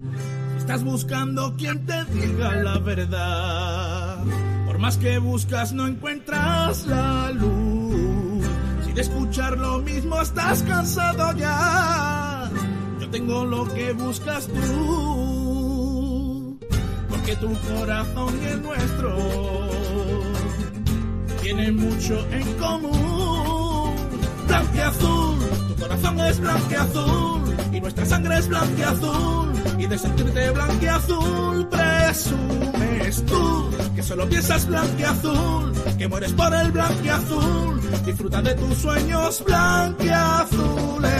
Si estás buscando quien te diga la verdad, por más que buscas no encuentras la luz. Si de escuchar lo mismo estás cansado ya, yo tengo lo que buscas tú. Porque tu corazón y el nuestro tienen mucho en común. Blanquiazul, tu corazón es blanquiazul y nuestra sangre es blanquiazul. Y de sentirte blanquiazul presumes tú, que solo piensas blanquiazul, que mueres por el blanquiazul. Disfruta de tus sueños blanquiazules,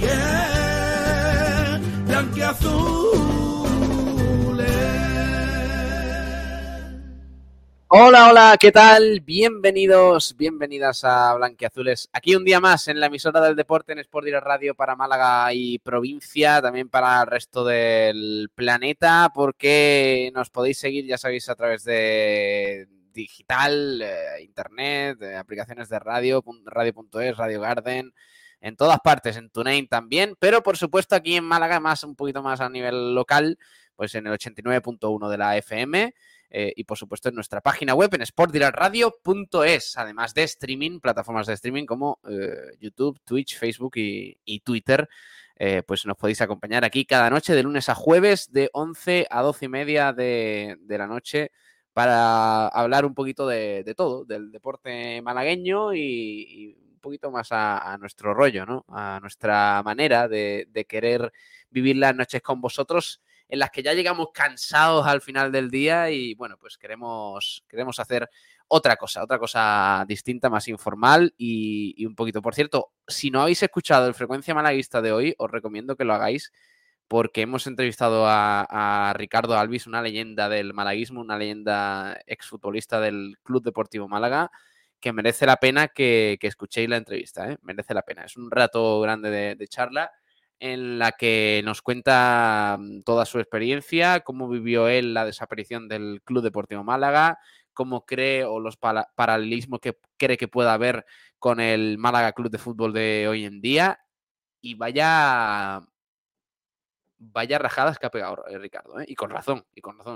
yeah, blanquiazules. Hola, hola, ¿qué tal? Bienvenidos, bienvenidas a Blanquiazules. Aquí un día más en la emisora del deporte en Sport Direct Radio para Málaga y provincia, también para el resto del planeta, porque nos podéis seguir, ya sabéis, a través de digital, internet, aplicaciones de radio, radio.es, Radio Garden, en todas partes, en TuneIn también, pero por supuesto aquí en Málaga, más un poquito más a nivel local, pues en el 89.1 de la FM. Y por supuesto en nuestra página web en sportdirectradio.es, además de streaming, plataformas de streaming como YouTube, Twitch, Facebook y Twitter. Pues nos podéis acompañar aquí cada noche de lunes a jueves de 11 a 12 y media de la noche para hablar un poquito de todo, del deporte malagueño y un poquito más a nuestro rollo, ¿no? A nuestra manera de querer vivir las noches con vosotros, en las que ya llegamos cansados al final del día y, bueno, pues queremos hacer otra cosa distinta, más informal y un poquito. Por cierto, si no habéis escuchado el Frecuencia Malaguista de hoy, os recomiendo que lo hagáis porque hemos entrevistado a Ricardo Alvis, una leyenda del malaguismo, una leyenda exfutbolista del Club Deportivo Málaga, que merece la pena que escuchéis la entrevista, ¿eh? Merece la pena. Es un rato grande de charla, en la que nos cuenta toda su experiencia, cómo vivió él la desaparición del Club Deportivo Málaga, cómo cree o los paralelismos que cree que pueda haber con el Málaga Club de Fútbol de hoy en día. Y vaya rajadas que ha pegado Ricardo, ¿eh? Y con razón,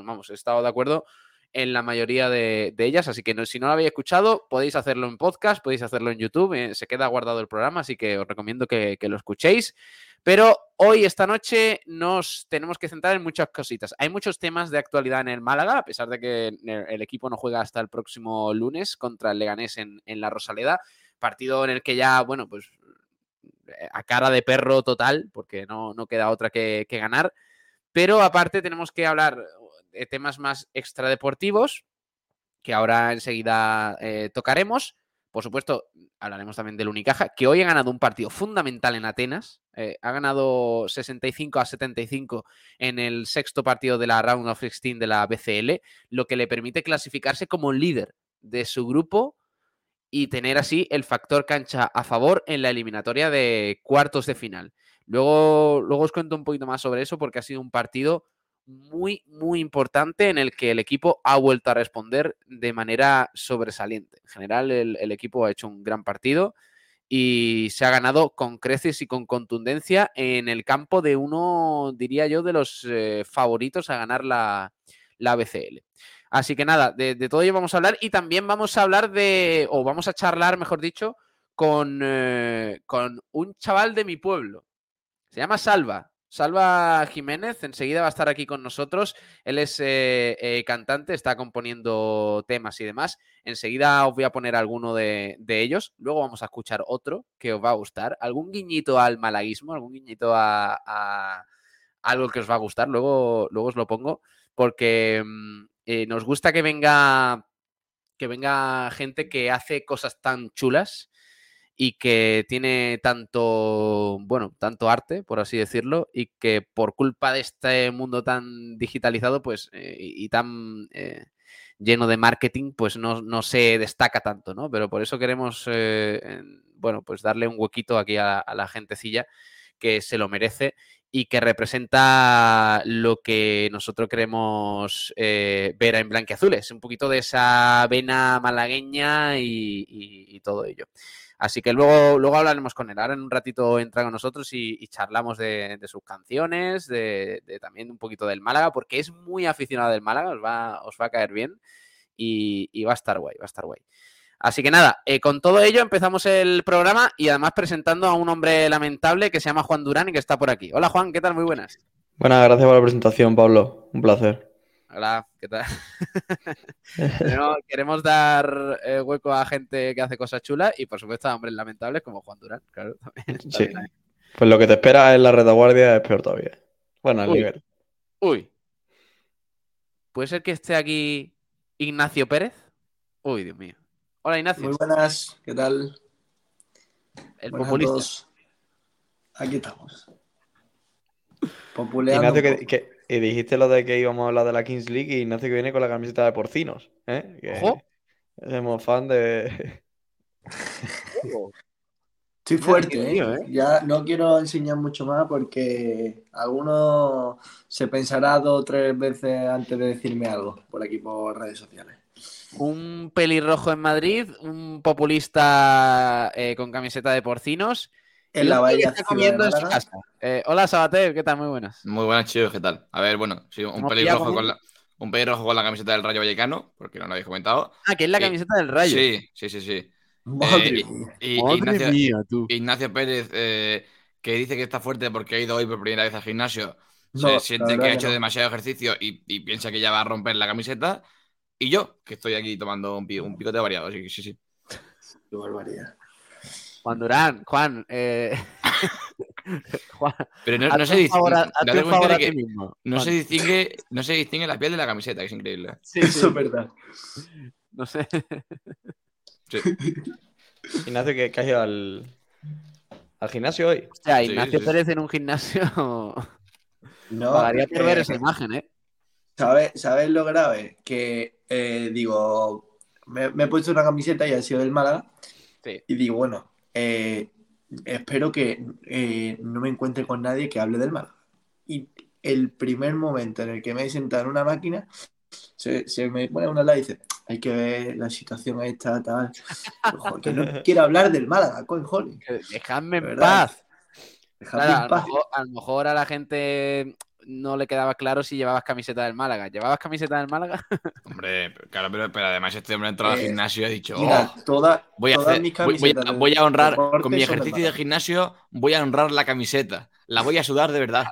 vamos, he estado de acuerdo en la mayoría de ellas, así que no, si no lo habéis escuchado, podéis hacerlo en podcast, podéis hacerlo en YouTube, se queda guardado el programa, así que os recomiendo que lo escuchéis. Pero hoy, esta noche, nos tenemos que centrar en muchas cositas. Hay muchos temas de actualidad en el Málaga, a pesar de que el equipo no juega hasta el próximo lunes contra el Leganés en la Rosaleda, partido en el que ya, bueno, pues a cara de perro total, porque no queda otra que ganar. Pero aparte tenemos que hablar de temas más extradeportivos, que ahora enseguida tocaremos. Por supuesto, hablaremos también del Unicaja, que hoy ha ganado un partido fundamental en Atenas. Ha ganado 65-75 en el sexto partido de la Round of 16 de la BCL, lo que le permite clasificarse como líder de su grupo y tener así el factor cancha a favor en la eliminatoria de cuartos de final. Luego os cuento un poquito más sobre eso, porque ha sido un partido muy, muy importante en el que el equipo ha vuelto a responder de manera sobresaliente. En general, el equipo ha hecho un gran partido y se ha ganado con creces y con contundencia en el campo de uno, diría yo, de los favoritos a ganar la BCL. Así que nada, de todo ello vamos a hablar, y también vamos a hablar vamos a charlar, mejor dicho, con un chaval de mi pueblo. Se llama Salva Jiménez, enseguida va a estar aquí con nosotros. Él es cantante, está componiendo temas y demás. Enseguida os voy a poner alguno de ellos. Luego vamos a escuchar otro que os va a gustar. Algún guiñito al malaguismo, algún guiñito a algo que os va a gustar. Luego os lo pongo, porque nos gusta que venga gente que hace cosas tan chulas y que tiene tanto arte, por así decirlo, y que por culpa de este mundo tan digitalizado, pues, y tan lleno de marketing, pues no se destaca tanto, ¿no? Pero por eso queremos, pues darle un huequito aquí a la gentecilla que se lo merece y que representa lo que nosotros queremos ver en Blanquiazules, un poquito de esa vena malagueña y todo ello. Así que luego hablaremos con él. Ahora en un ratito entra con nosotros y charlamos de sus canciones, de también un poquito del Málaga, porque es muy aficionado del Málaga, os va a caer bien y va a estar guay, va a estar guay. Así que nada, con todo ello empezamos el programa y además presentando a un hombre lamentable que se llama Juan Durán y que está por aquí. Hola Juan, ¿qué tal? Muy buenas. Buenas, gracias por la presentación, Pablo. Un placer. Hola, ¿qué tal? Queremos dar hueco a gente que hace cosas chulas y por supuesto a hombres lamentables como Juan Durán, claro. También sí, pues lo que te espera en la retaguardia es peor todavía. Bueno, al nivel. Uy, ¿puede ser que esté aquí Ignacio Pérez? Uy, Dios mío. Hola Ignacio. Muy buenas, ¿qué tal? El buenas populista. Aquí estamos. Populeando. Ignacio, que dijiste lo de que íbamos a hablar de la Kings League y Ignacio que viene con la camiseta de porcinos. Ojo. Somos fan de... Estoy fuerte, tío, ¿eh? Ya no quiero enseñar mucho más porque alguno se pensará 2 o 3 veces antes de decirme algo por aquí por redes sociales. Un pelirrojo en Madrid, un populista con camiseta de porcinos. En la Bahía está comiendo en su casa. Hola, Sabater, ¿qué tal? Muy buenas. Muy buenas, chicos, ¿qué tal? A ver, bueno, sí, un pelirrojo con la camiseta del Rayo Vallecano, porque no lo habéis comentado. Ah, que es la camiseta del Rayo. Sí. Madre mía, tú. Ignacio Pérez, que dice que está fuerte porque ha ido hoy por primera vez al gimnasio, siente que ha hecho demasiado ejercicio y piensa que ya va a romper la camiseta. Y yo, que estoy aquí tomando un picoteo variado, así que sí. Qué barbaridad. Juan Durán, Juan. Pero no se distingue la piel de la camiseta, que es increíble. Sí, eso es verdad. No sé. Sí. Ignacio, que ha ido al gimnasio hoy. O sea, Ignacio Pérez en un gimnasio. No, pagaría por ver esa imagen, ¿eh? ¿Sabes lo grave? Que digo, me he puesto una camiseta y ha sido del Málaga. Sí. Y digo, bueno, espero que no me encuentre con nadie que hable del Málaga. Y el primer momento en el que me he sentado en una máquina, se me pone una la y dice, hay que ver la situación esta, tal. Ojo, que no quiero hablar del Málaga, cojones. Dejadme en paz. Claro, en paz. A lo mejor a la gente... no le quedaba claro si llevabas camiseta del Málaga. ¿Llevabas camiseta del Málaga? Hombre, claro, pero además este hombre ha entrado al gimnasio y ha dicho... Mira, voy a honrar con mi ejercicio de gimnasio, voy a honrar la camiseta. La voy a sudar de verdad.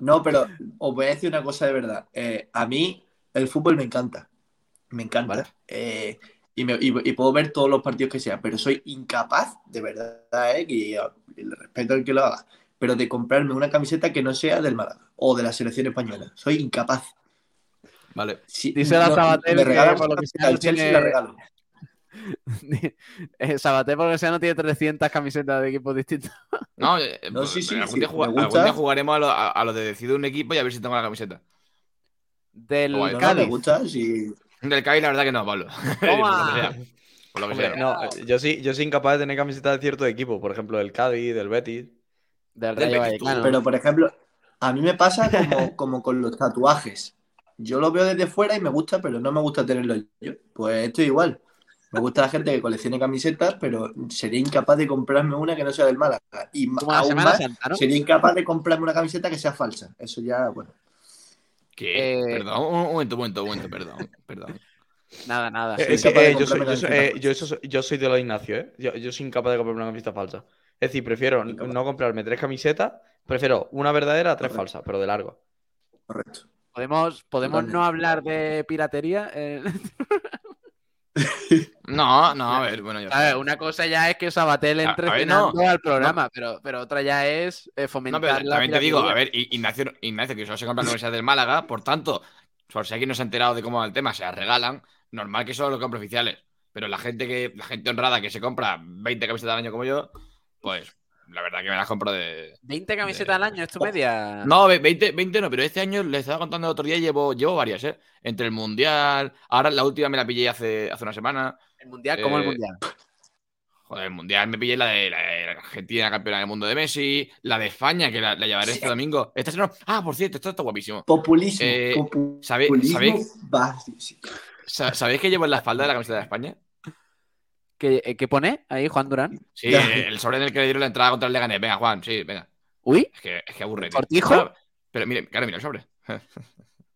No, pero os voy a decir una cosa de verdad. A mí el fútbol me encanta. Me encanta. Vale. Y puedo ver todos los partidos que sea, pero soy incapaz, de verdad, y el respeto al que lo haga, pero de comprarme una camiseta que no sea del Málaga o de la selección española. Soy incapaz. Vale. Si, dice la Sabater que por lo que sea no tiene... la regalo. Sabater por lo que sea no tiene 300 camisetas de equipos distintos. No, algún día jugaremos a lo de decidir un equipo y a ver si tengo la camiseta. Del Cádiz. ¿Te gusta? Sí. Del Cádiz la verdad que no, Pablo. ¡Toma! Por lo que sea. No, yo soy incapaz de tener camiseta de cierto equipo. Por ejemplo, del Cádiz, del Betis... Pero, por ejemplo, a mí me pasa como con los tatuajes. Yo lo veo desde fuera y me gusta, pero no me gusta tenerlo yo. Pues esto es igual. Me gusta la gente que coleccione camisetas, pero sería incapaz de comprarme una que no sea del Málaga. Y aún más, Santa, ¿no? Sería incapaz de comprarme una camiseta que sea falsa. Eso ya, bueno. ¿Qué? Perdón, un momento, perdón. Nada. Yo soy de los Ignacio, ¿eh? Yo soy incapaz de comprarme una camiseta falsa. Es decir, prefiero no comprarme 3 camisetas, prefiero una verdadera a 3 falsas, pero de largo. Correcto. ¿Podemos no hablar de piratería? No, a ver, bueno, yo... A ver, una cosa ya es que Sabatel entre no, al programa, no. pero otra ya es fomentar la piratería. También te digo, a ver, Ignacio, que solo se compra camisetas del Málaga, por tanto, por si alguien no se ha enterado de cómo va el tema, se las regalan, normal que solo lo compre oficiales, pero la gente honrada que se compra 20 camisetas al año como yo... Pues la verdad que me las compro de... ¿20 camisetas al año? ¿Es tu media? No, 20 no, pero este año les estaba contando el otro día y llevo varias, ¿eh? Entre el Mundial, ahora la última me la pillé hace una semana. ¿El Mundial? ¿Cómo el Mundial? Joder, el Mundial me pillé la de Argentina, campeona del mundo de Messi, la de España, que la llevaré este domingo. Esta no. Ah, por cierto, esto está guapísimo. Populismo. ¿Sabéis que llevo en la espalda de la camiseta de España? ¿Qué pone ahí Juan Durán? Sí, el sobre en el que le dieron la entrada contra el Leganés. Venga, Juan, sí, venga. Uy. Es que aburre. ¿Cortijo? Tío. Pero mire, cara, mira el sobre.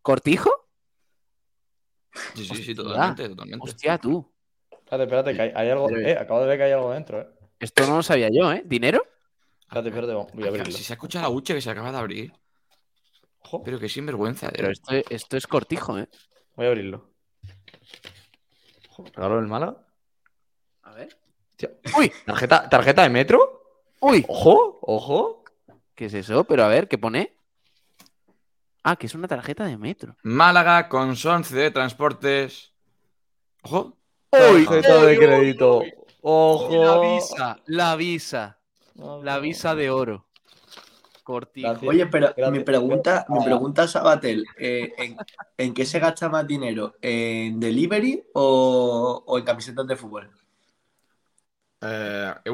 ¿Cortijo? Sí, hostia. Sí, totalmente. Hostia, tú. Espérate, que hay algo. Acabo de ver que hay algo dentro, eh. Esto no lo sabía yo, ¿eh? ¿Dinero? Espérate, voy a abrirlo. Si se ha escuchado la hucha que se acaba de abrir. Ojo. Pero qué sinvergüenza. Pero esto es Cortijo, ¿eh? Voy a abrirlo. ¿Regalo del Málaga? A ver. Tío. ¡Uy! ¿Tarjeta de Metro? ¡Uy! ¡Ojo! ¿Qué es eso? Pero a ver, ¿qué pone? Ah, que es una tarjeta de Metro. Málaga, consorcio de transportes. ¡Ojo! ¡Uy! Tarjeta de crédito. ¡Ojo! La visa de oro. Cortijo. Gracias. Oye, pero mi pregunta Sabatel, ¿en qué se gasta más dinero? ¿En delivery o en camisetas de fútbol? Es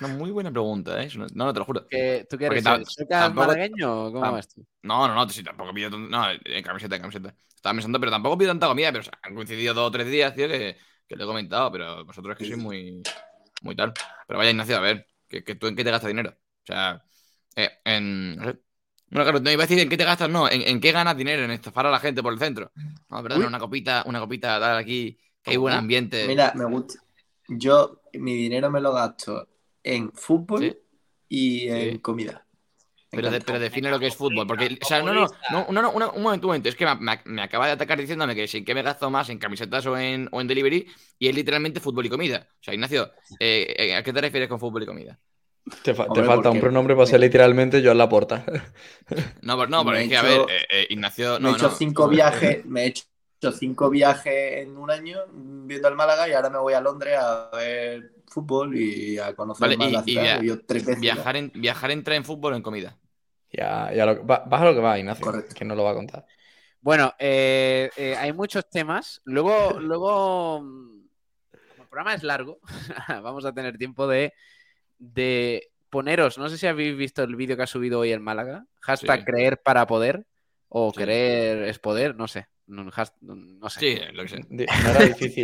una muy buena pregunta, ¿eh? No, te lo juro. ¿Tú quieres ser malagueño o cómo vas tú? No, sí, tampoco pido... No, en camiseta. Estaba pensando, pero tampoco pido tanta comida, pero o sea, han coincidido 2 o 3 días, tío, que lo he comentado, pero vosotros es que sois muy, muy tal. Pero vaya, Ignacio, a ver, que ¿tú en qué te gastas dinero? O sea... Bueno, claro, no iba a decir en qué te gastas, no, en qué ganas dinero, en estafar a la gente por el centro. No, perdón, una copita, dar aquí, que hay buen ambiente. Mira, me gusta. Yo mi dinero me lo gasto en fútbol, ¿sí? Y en comida. Pero define lo que es fútbol, porque, o sea, no, un momento, es que me acaba de atacar diciéndome que sin qué me gasto más, en camisetas o en delivery, y es literalmente fútbol y comida. O sea, Ignacio, ¿a qué te refieres con fútbol y comida? Te falta un pronombre para ser literalmente Joan Laporta. No, porque es que, a ver, Ignacio... Me he hecho cinco viajes en un año viendo al Málaga y ahora me voy a Londres a ver fútbol y a conocer Málaga. Viajar en tren, fútbol o en comida. Vas a lo que va, Ignacio. Correcto. Que no lo va a contar. Bueno, hay muchos temas. Luego, como el programa es largo, vamos a tener tiempo de poneros, no sé si habéis visto el vídeo que ha subido hoy en Málaga, hashtag creer para poder, o creer es poder, no sé. Sí, lo que sé.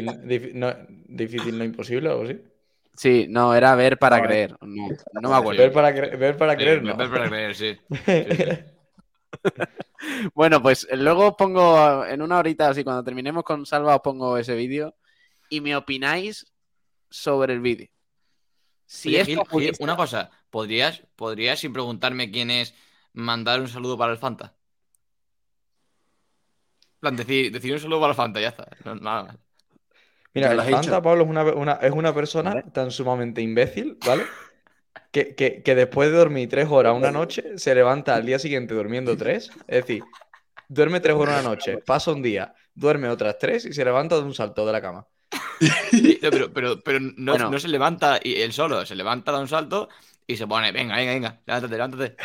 ¿No era difícil, no imposible o sí? Sí, no, era ver para creer, no me acuerdo. Ver para creer, no. Ver para creer, sí. Bueno, pues luego pongo, en una horita así, cuando terminemos con Salva, os pongo ese vídeo y me opináis sobre el vídeo. Si Oye, Gil, una cosa, ¿podrías sin preguntarme quién es mandar un saludo para el Fanta? Plan, decir un saludo para el Fanta, ya está. No, nada más. Mira, el Fanta, dicho? Pablo, es una persona, ¿vale?, tan sumamente imbécil, ¿vale? que después de dormir 3 horas una noche, se levanta al día siguiente durmiendo 3. Es decir, duerme 3 horas una noche, pasa un día, duerme otras 3 y se levanta de un salto de la cama. Pero no se levanta él solo, se levanta, da un salto y se pone, venga, levántate.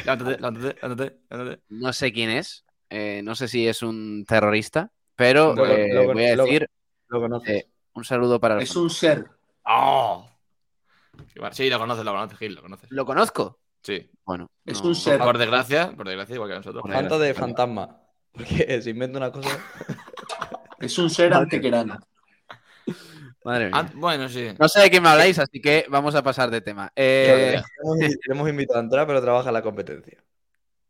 No sé quién es, no sé si es un terrorista, pero voy a decir un saludo para el... Es un ser. ¡Oh! Sí, lo conoces, Gil, lo conoces. ¿Lo conozco? Sí. Bueno. Es un ser. Por desgracia, igual que nosotros. Fanta de fantasma, porque se inventa una cosa. Es un ser antequerano. Madre mía. Bueno, sí. No sé de qué me habláis, así que vamos a pasar de tema. Hemos invitado a entrar, pero trabaja la competencia.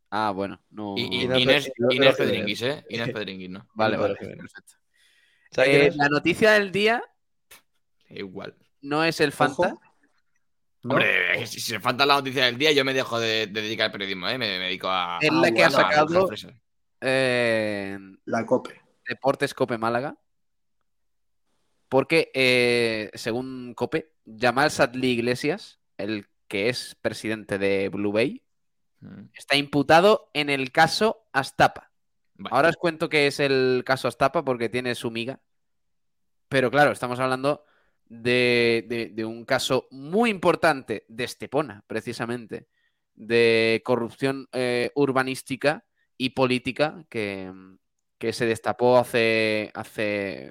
Ah, bueno. No... Inés Pedringuis, ¿eh? Inés Pedringuis, ¿no? Vale. Perfecto. La noticia del día... Igual. No es el Fanta. ¿No? Hombre, si el Fanta es la noticia del día, yo me dejo de dedicar al periodismo, ¿eh? Me dedico a... Es la que ha sacado... La COPE. Deportes COPE Málaga. Porque, según COPE, Yamal Sadli Iglesias, el que es presidente de Blue Bay, está imputado en el caso Astapa. Vale. Ahora os cuento qué es el caso Astapa porque tiene su miga. Pero claro, estamos hablando de un caso muy importante de Estepona, precisamente, de corrupción urbanística y política que se destapó hace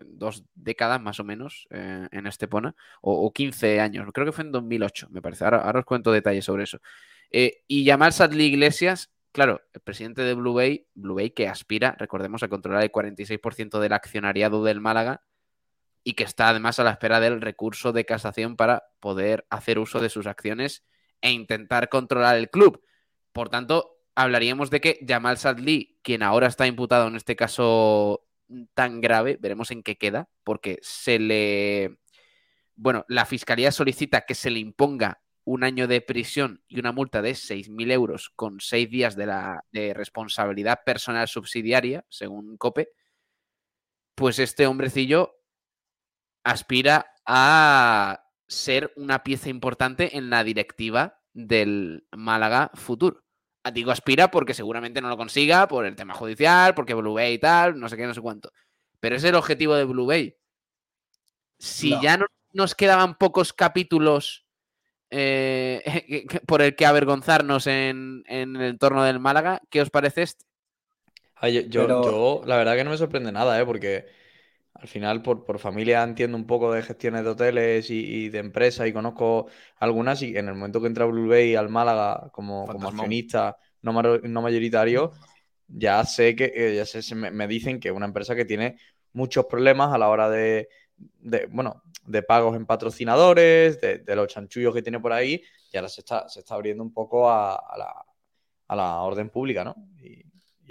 2 décadas más o menos en Estepona, o 15 años, creo que fue en 2008, me parece. Ahora os cuento detalles sobre eso. Y Yamal Sadli Iglesias, claro, el presidente de Blue Bay que aspira, recordemos, a controlar el 46% del accionariado del Málaga, y que está además a la espera del recurso de casación para poder hacer uso de sus acciones e intentar controlar el club. Por tanto, hablaríamos de que Yamal Sadli, quien ahora está imputado en este caso tan grave, veremos en qué queda, porque se le... Bueno, la Fiscalía solicita que se le imponga un año de prisión y una multa de 6.000 euros con 6 días de responsabilidad personal subsidiaria, según COPE, pues este hombrecillo aspira a ser una pieza importante en la directiva del Málaga Futur. Digo aspira porque seguramente no lo consiga por el tema judicial, porque Blue Bay y tal, no sé qué, no sé cuánto. Pero es el objetivo de Blue Bay. Si no. Ya no nos quedaban pocos capítulos por el que avergonzarnos en el entorno del Málaga, ¿qué os parece este? Yo la verdad que no me sorprende nada, porque al final por familia entiendo un poco de gestiones de hoteles y de empresas y conozco algunas, y en el momento que entra Blue Bay al Málaga como accionista no mayoritario, me dicen que es una empresa que tiene muchos problemas a la hora de pagos en patrocinadores, de los chanchullos que tiene por ahí, y ahora se está abriendo un poco a la orden pública, ¿no? Y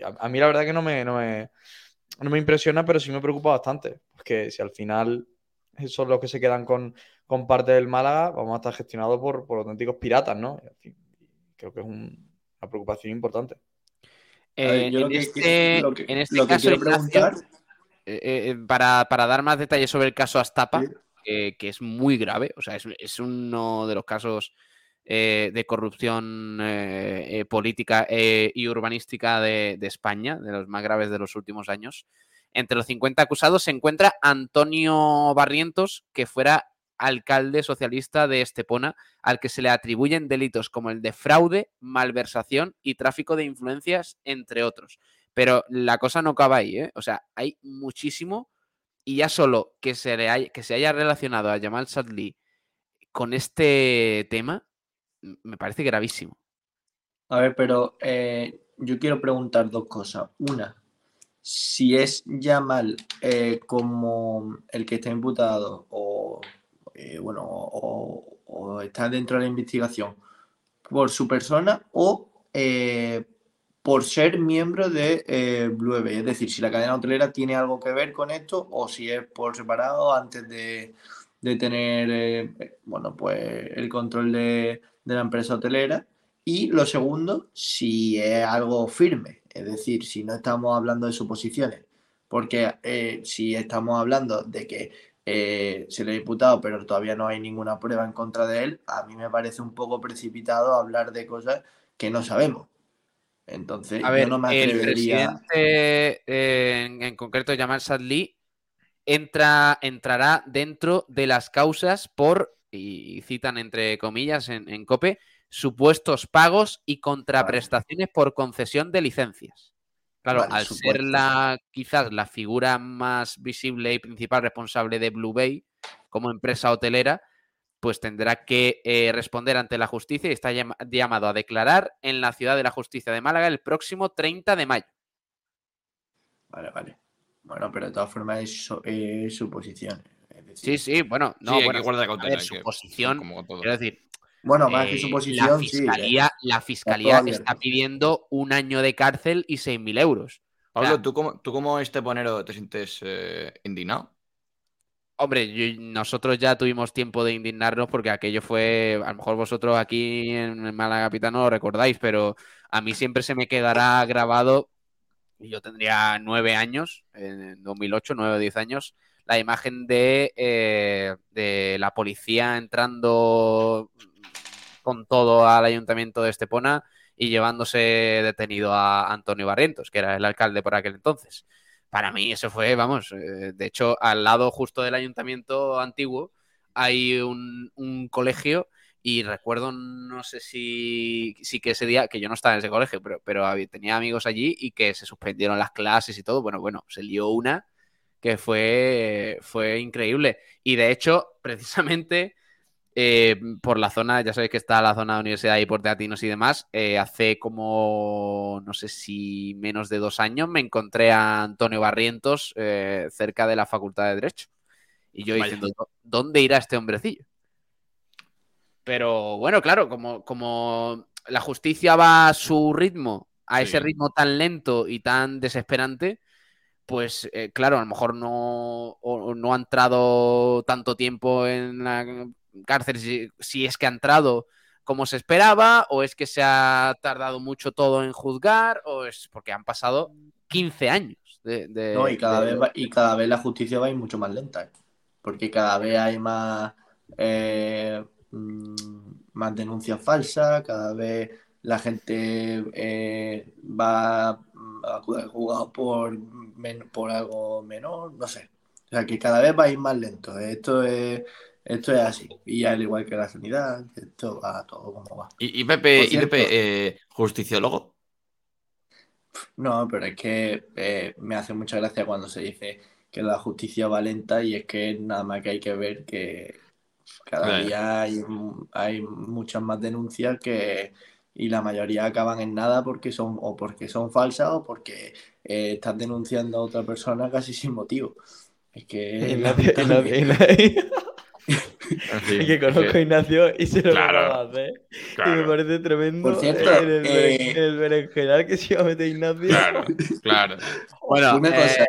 a mí la verdad que no me impresiona, pero sí me preocupa bastante, porque si al final son los que se quedan con parte del Málaga, vamos a estar gestionados por auténticos piratas, ¿no? Creo que es una preocupación importante. Para dar más detalles sobre el caso Astapa, que es muy grave, o sea, es uno de los casos de corrupción política y urbanística de España, de los más graves de los últimos años. Entre los 50 acusados se encuentra Antonio Barrientos, que fuera alcalde socialista de Estepona, al que se le atribuyen delitos como el de fraude, malversación y tráfico de influencias, entre otros. Pero la cosa no acaba ahí, ¿eh? O sea, hay muchísimo, y ya solo que se haya relacionado a Yamal Sadli con este tema me parece gravísimo. A ver, pero yo quiero preguntar dos cosas. Una, si es Yamal como el que está imputado o está dentro de la investigación por su persona o por ser miembro de Blue Bay, es decir, si la cadena hotelera tiene algo que ver con esto o si es por separado antes de tener el control de la empresa hotelera. Y lo segundo, si es algo firme, es decir, si no estamos hablando de suposiciones, porque si estamos hablando de que se le ha imputado pero todavía no hay ninguna prueba en contra de él, a mí me parece un poco precipitado hablar de cosas que no sabemos. Entonces, a ver, yo no me atrevería... El presidente, en concreto Yamal Sadli, entrará dentro de las causas por, y citan entre comillas en COPE, supuestos pagos y contraprestaciones por concesión de licencias. Claro, al ser quizás la figura más visible y principal responsable de Blue Bay como empresa hotelera, pues tendrá que responder ante la justicia y está llamado a declarar en la Ciudad de la Justicia de Málaga el próximo 30 de mayo. Vale. Bueno, pero de todas formas es su posición. Es decir, sí, bueno. No, sí, bueno, su posición, quiero decir... Bueno, más que su posición, la Fiscalía está pidiendo un año de cárcel y 6.000 euros. Pablo, claro. ¿Tú como esteponero te sientes indignado? Hombre, nosotros ya tuvimos tiempo de indignarnos porque aquello fue... A lo mejor vosotros aquí en Málaga Capital no lo recordáis, pero a mí siempre se me quedará grabado, y yo tendría 9 años, en 2008, 9 o 10 años, la imagen de la policía entrando con todo al ayuntamiento de Estepona y llevándose detenido a Antonio Barrientos, que era el alcalde por aquel entonces. Para mí eso fue, de hecho, al lado justo del ayuntamiento antiguo hay un colegio, y recuerdo, no sé si que ese día, que yo no estaba en ese colegio, pero tenía amigos allí y que se suspendieron las clases y todo. Bueno, se lió una que fue increíble. Y de hecho, precisamente por la zona, ya sabéis que está la zona de Universidad y Puerto de Atinos y demás, hace como, no sé si menos de 2 años, me encontré a Antonio Barrientos cerca de la Facultad de Derecho. Y yo diciendo, ¿dónde irá este hombrecillo? Pero bueno, claro, como la justicia va a su ritmo, a ese ritmo tan lento y tan desesperante, pues claro, a lo mejor no ha entrado tanto tiempo en la cárcel, si es que ha entrado como se esperaba, o es que se ha tardado mucho todo en juzgar, o es porque han pasado 15 años. Y cada vez la justicia va a ir mucho más lenta, porque cada vez hay más denuncias falsas, cada vez la gente va a acudir al juzgado por algo menor, no sé. O sea, que cada vez va a ir más lento. Esto es así, y al igual que la sanidad, esto va todo como va. ¿Y Pepe, justiciólogo? No, pero es que me hace mucha gracia cuando se dice que la justicia va lenta, y es que nada más que hay que ver que cada día hay muchas más denuncias y la mayoría acaban en nada porque son falsas o porque estás denunciando a otra persona casi sin motivo. Es que... Y que conozco a Ignacio y se lo grabas, ¿eh? Claro. Y me parece tremendo. Por cierto, en el berenjenal que se iba a meter Ignacio. Claro. Bueno, una cosa.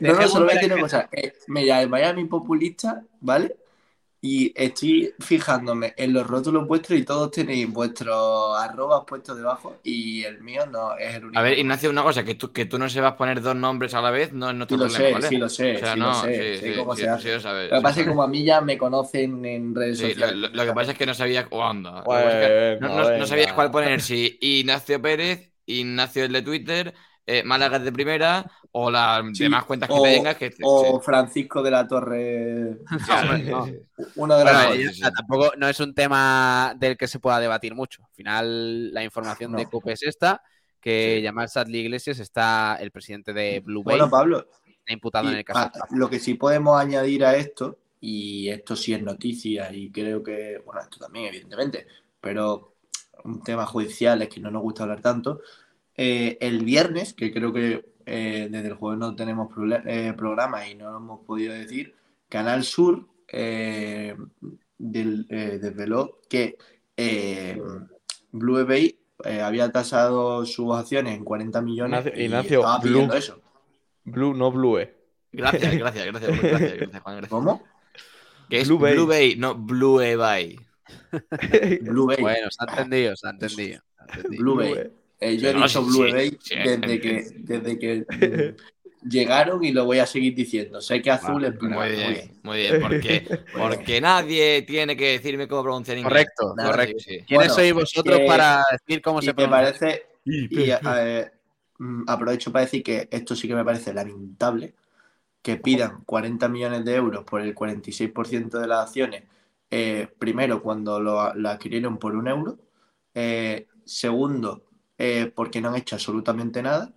No, solo voy a decir una cosa. Me llamáis a mi populista, ¿vale? Y estoy fijándome en los rótulos vuestros y todos tenéis vuestros arrobas puestos debajo y el mío no es el único. A ver, Ignacio, una cosa, que tú no se vas a poner dos nombres a la vez, no es nuestro problema, ¿vale? Sí lo sé, o sea, sí lo sé. Lo que pasa es que como a mí ya me conocen en redes sociales. Lo que pasa es que no sabías cuándo. No sabías cuál poner, si Ignacio Pérez, Ignacio el de Twitter... Málaga de primera o las demás cuentas que tengas. Francisco de la Torre. Uno de las dos. Tampoco no es un tema del que se pueda debatir mucho. Al final, la información de COPE es esta: que Yamal Sadli Iglesias está el presidente de Blue Bay. Bueno, Pablo. Está imputado en el caso. Lo que sí podemos añadir a esto, y esto sí es noticia, y creo que, bueno, esto también, evidentemente, pero un tema judicial es que no nos gusta hablar tanto. El viernes, que creo que desde el jueves no tenemos programa y no lo hemos podido decir, Canal Sur desveló que Blue Bay había tasado sus acciones en 40 millones Ignacio, y estaba pidiendo eso. Blue, no Blue. Gracias, Juan. Gracias. ¿Cómo? Que es Blue Bay, no Blue Bay. Blue Bay. Bueno, se ha entendido. Blue Bay. Yo he dicho Blue Bay desde que llegaron y lo voy a seguir diciendo. Sé que azul es Blue Bay. Muy bien. Porque nadie tiene que decirme cómo pronunciar inglés. Correcto. Sí. ¿Quiénes sois vosotros para decir cómo se pronuncia? Me parece, aprovecho para decir que esto sí que me parece lamentable, que pidan 40 millones de euros por el 46% de las acciones, primero cuando lo adquirieron por €1, segundo, porque no han hecho absolutamente nada,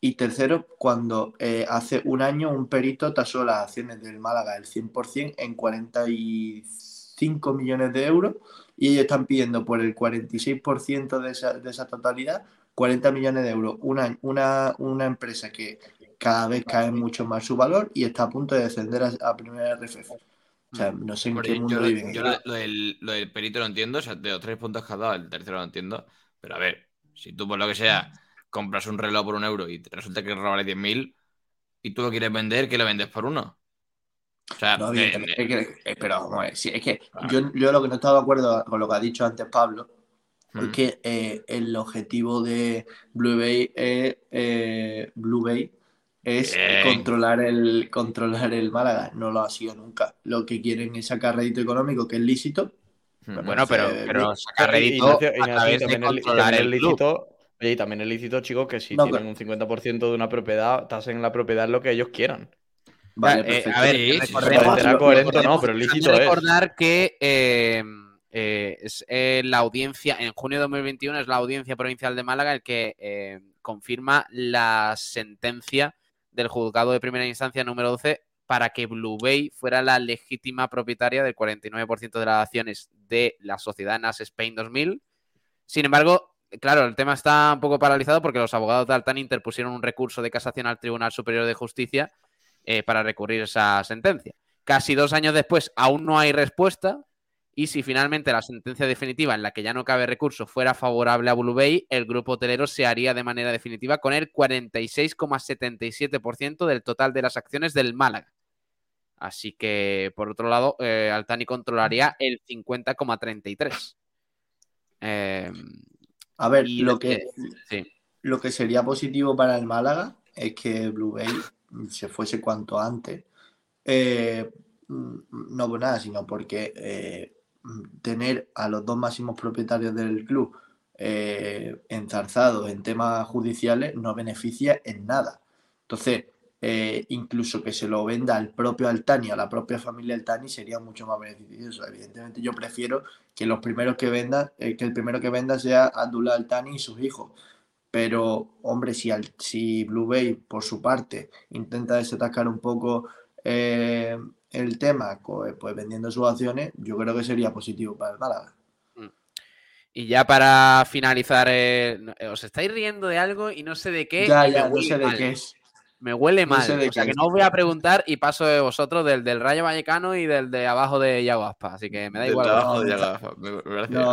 y tercero, cuando hace un año un perito tasó las acciones del Málaga el 100% en 45 millones de euros y ellos están pidiendo por el 46% de esa totalidad 40 millones de euros, una empresa que cada vez cae mucho más su valor y está a punto de descender a primera RFF. O sea, no sé en qué mundo viven. Yo lo del perito lo entiendo, o sea, de los 3 puntos que ha dado, el tercero lo entiendo, pero a ver, si tú, por lo que sea, compras un reloj por €1 y resulta que robas 10.000 y tú lo quieres vender, que lo vendes por €1. O sea, no, pero vamos a ver, es que yo lo que no estaba de acuerdo con lo que ha dicho antes Pablo es que el objetivo de Blue Bay es controlar el Málaga. No lo ha sido nunca. Lo que quieren es sacar rédito económico, que es lícito. Bueno, pero sacar rédito a través de controlar el lícito. Y también es lícito, chicos, que si tienen un 50% de una propiedad, tasen la propiedad lo que ellos quieran. Vale, perfecto. A ver, parecerá coherente o no, pero lícito es. Recordar que la audiencia, en junio de 2021, es la audiencia provincial de Málaga el que confirma la sentencia del juzgado de primera instancia número 12 para que Blue Bay fuera la legítima propietaria del 49% de las acciones de la sociedad Nass Spain 2000. Sin embargo, claro, el tema está un poco paralizado porque los abogados de Al Thani interpusieron un recurso de casación al Tribunal Superior de Justicia para recurrir esa sentencia. Casi 2 años después aún no hay respuesta y si finalmente la sentencia definitiva en la que ya no cabe recurso fuera favorable a Blue Bay, el grupo hotelero se haría de manera definitiva con el 46,77% del total de las acciones del Málaga. Así que, por otro lado, Al Thani controlaría el 50,33%. A ver, lo que sería positivo para el Málaga es que Blue Bay se fuese cuanto antes. No por nada, sino porque tener a los dos máximos propietarios del club enzarzados en temas judiciales no beneficia en nada. Entonces, incluso que se lo venda al propio Al Thani, a la propia familia Al Thani, sería mucho más beneficioso. Evidentemente, yo prefiero que los primeros que vendan, que el primero que venda sea Abdullah Al Thani y sus hijos. Pero, hombre, si Blue Bay, por su parte, intenta desatascar un poco el tema, pues vendiendo sus acciones, yo creo que sería positivo para el Málaga. Y ya para finalizar, os estáis riendo de algo y no sé de qué. Ya, no sé de qué es. Me huele mal, no sé, o sea que no os voy a preguntar y paso de vosotros del Rayo Vallecano y del de abajo de Yaguaspa, así que me da igual.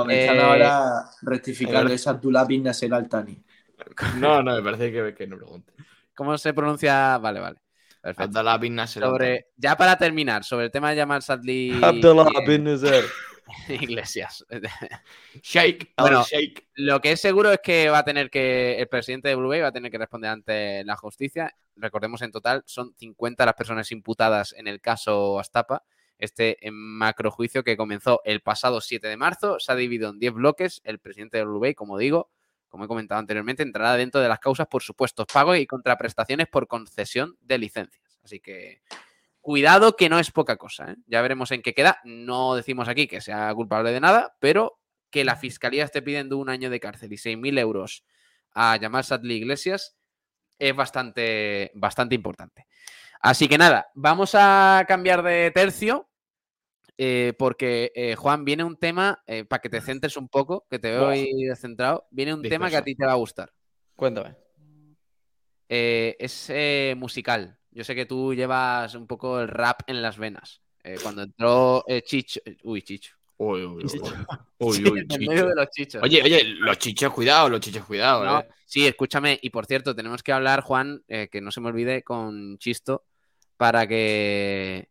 Me están ahora rectificando, es Abdullah bin Nasser Al Thani. No, me parece que no pregunte. ¿Cómo se pronuncia? Vale. Perfecto. Abdullah bin Nasser. Ya para terminar, sobre el tema de Yamal Sadli... Abdullah bin Nasser Iglesias. Shake. Bueno, shake. Lo que es seguro es que va a tener que... El presidente de Blue Bay va a tener que responder ante la justicia. Recordemos, en total son 50 las personas imputadas en el caso Astapa. Este macrojuicio que comenzó el pasado 7 de marzo. Se ha dividido en 10 bloques. El presidente de Blue Bay, como he comentado anteriormente, entrará dentro de las causas por supuestos pagos y contraprestaciones por concesión de licencias. Así que... Cuidado, que no es poca cosa, ¿eh? Ya veremos en qué queda. No decimos aquí que sea culpable de nada, pero que la Fiscalía esté pidiendo 1 año de cárcel y 6.000 euros a Yamal Sadli Iglesias es bastante importante. Así que nada, vamos a cambiar de tercio porque, Juan, viene un tema, para que te centres un poco, que te veo ahí centrado, viene un tema que a ti te va a gustar. Cuéntame. Es musical. Yo sé que tú llevas un poco el rap en las venas. Cuando entró Chicho... Chicho. Chicho. Oye, los chichos, cuidado. No, sí, escúchame. Y por cierto, tenemos que hablar, Juan, que no se me olvide, con Chisto para que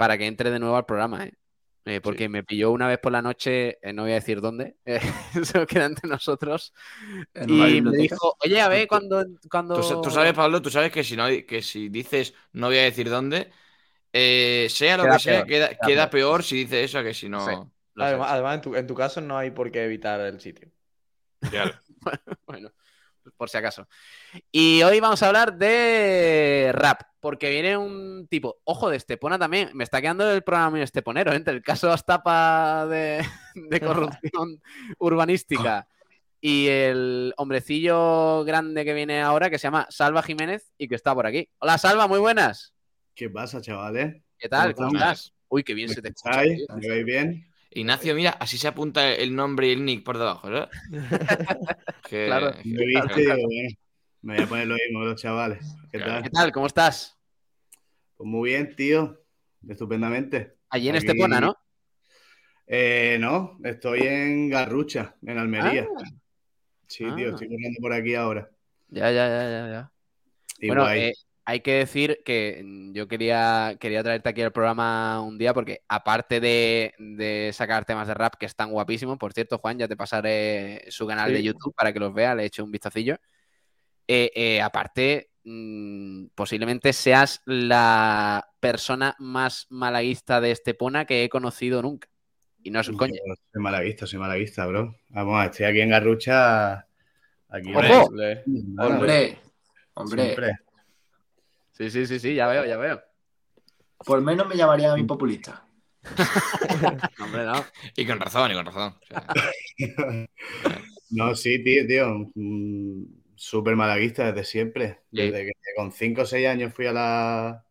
entre de nuevo al programa, ¿eh? Porque sí. Me pilló una vez por la noche, no voy a decir dónde, se queda entre nosotros, y me dijo, oye, a ver, cuando... Tú sabes, Pablo, que si dices no voy a decir dónde, sea lo que sea, queda peor si dices eso que si no... Sí. Además, en tu caso no hay por qué evitar el sitio. Claro. Bueno, por si acaso. Y hoy vamos a hablar de rap, porque viene un tipo, ojo, de Estepona también. Me está quedando el programa muy esteponero, ¿eh? Entre el caso Astapa de corrupción urbanística y el hombrecillo grande que viene ahora, que se llama Salva Jiménez y que está por aquí. Hola, Salva, muy buenas. ¿Qué pasa, chavales? ¿Qué tal? ¿Cómo estás? Uy, qué bien se te escucha. ¿Me veis bien? Ignacio, mira, así se apunta el nombre y el nick por debajo, ¿verdad? Que... Claro. Me viste, me voy a poner lo mismo, los chavales. ¿Qué tal? ¿Cómo estás? Pues muy bien, tío. Estupendamente. Allí en Estepona, ¿no? No, estoy en Garrucha, en Almería. Sí, tío, estoy corriendo por aquí ahora. Ya. Y bueno, hay que decir que yo quería traerte aquí al programa un día porque, aparte de sacar temas de rap que están guapísimos, por cierto, Juan, ya te pasaré su canal de YouTube para que los vea, le echo un vistacillo. Aparte, posiblemente seas la persona más malaguista de Estepona que he conocido nunca. Y no es un coño. Soy malaguista, bro. Vamos, estoy aquí en Garrucha. Aquí. Hombre. Sí, ya veo. Por menos me llamarían a mí populista. Hombre, no. Y con razón. O sea... No, sí, tío. Súper malaguista desde siempre. Sí. Desde que con 5 o 6 años fui a la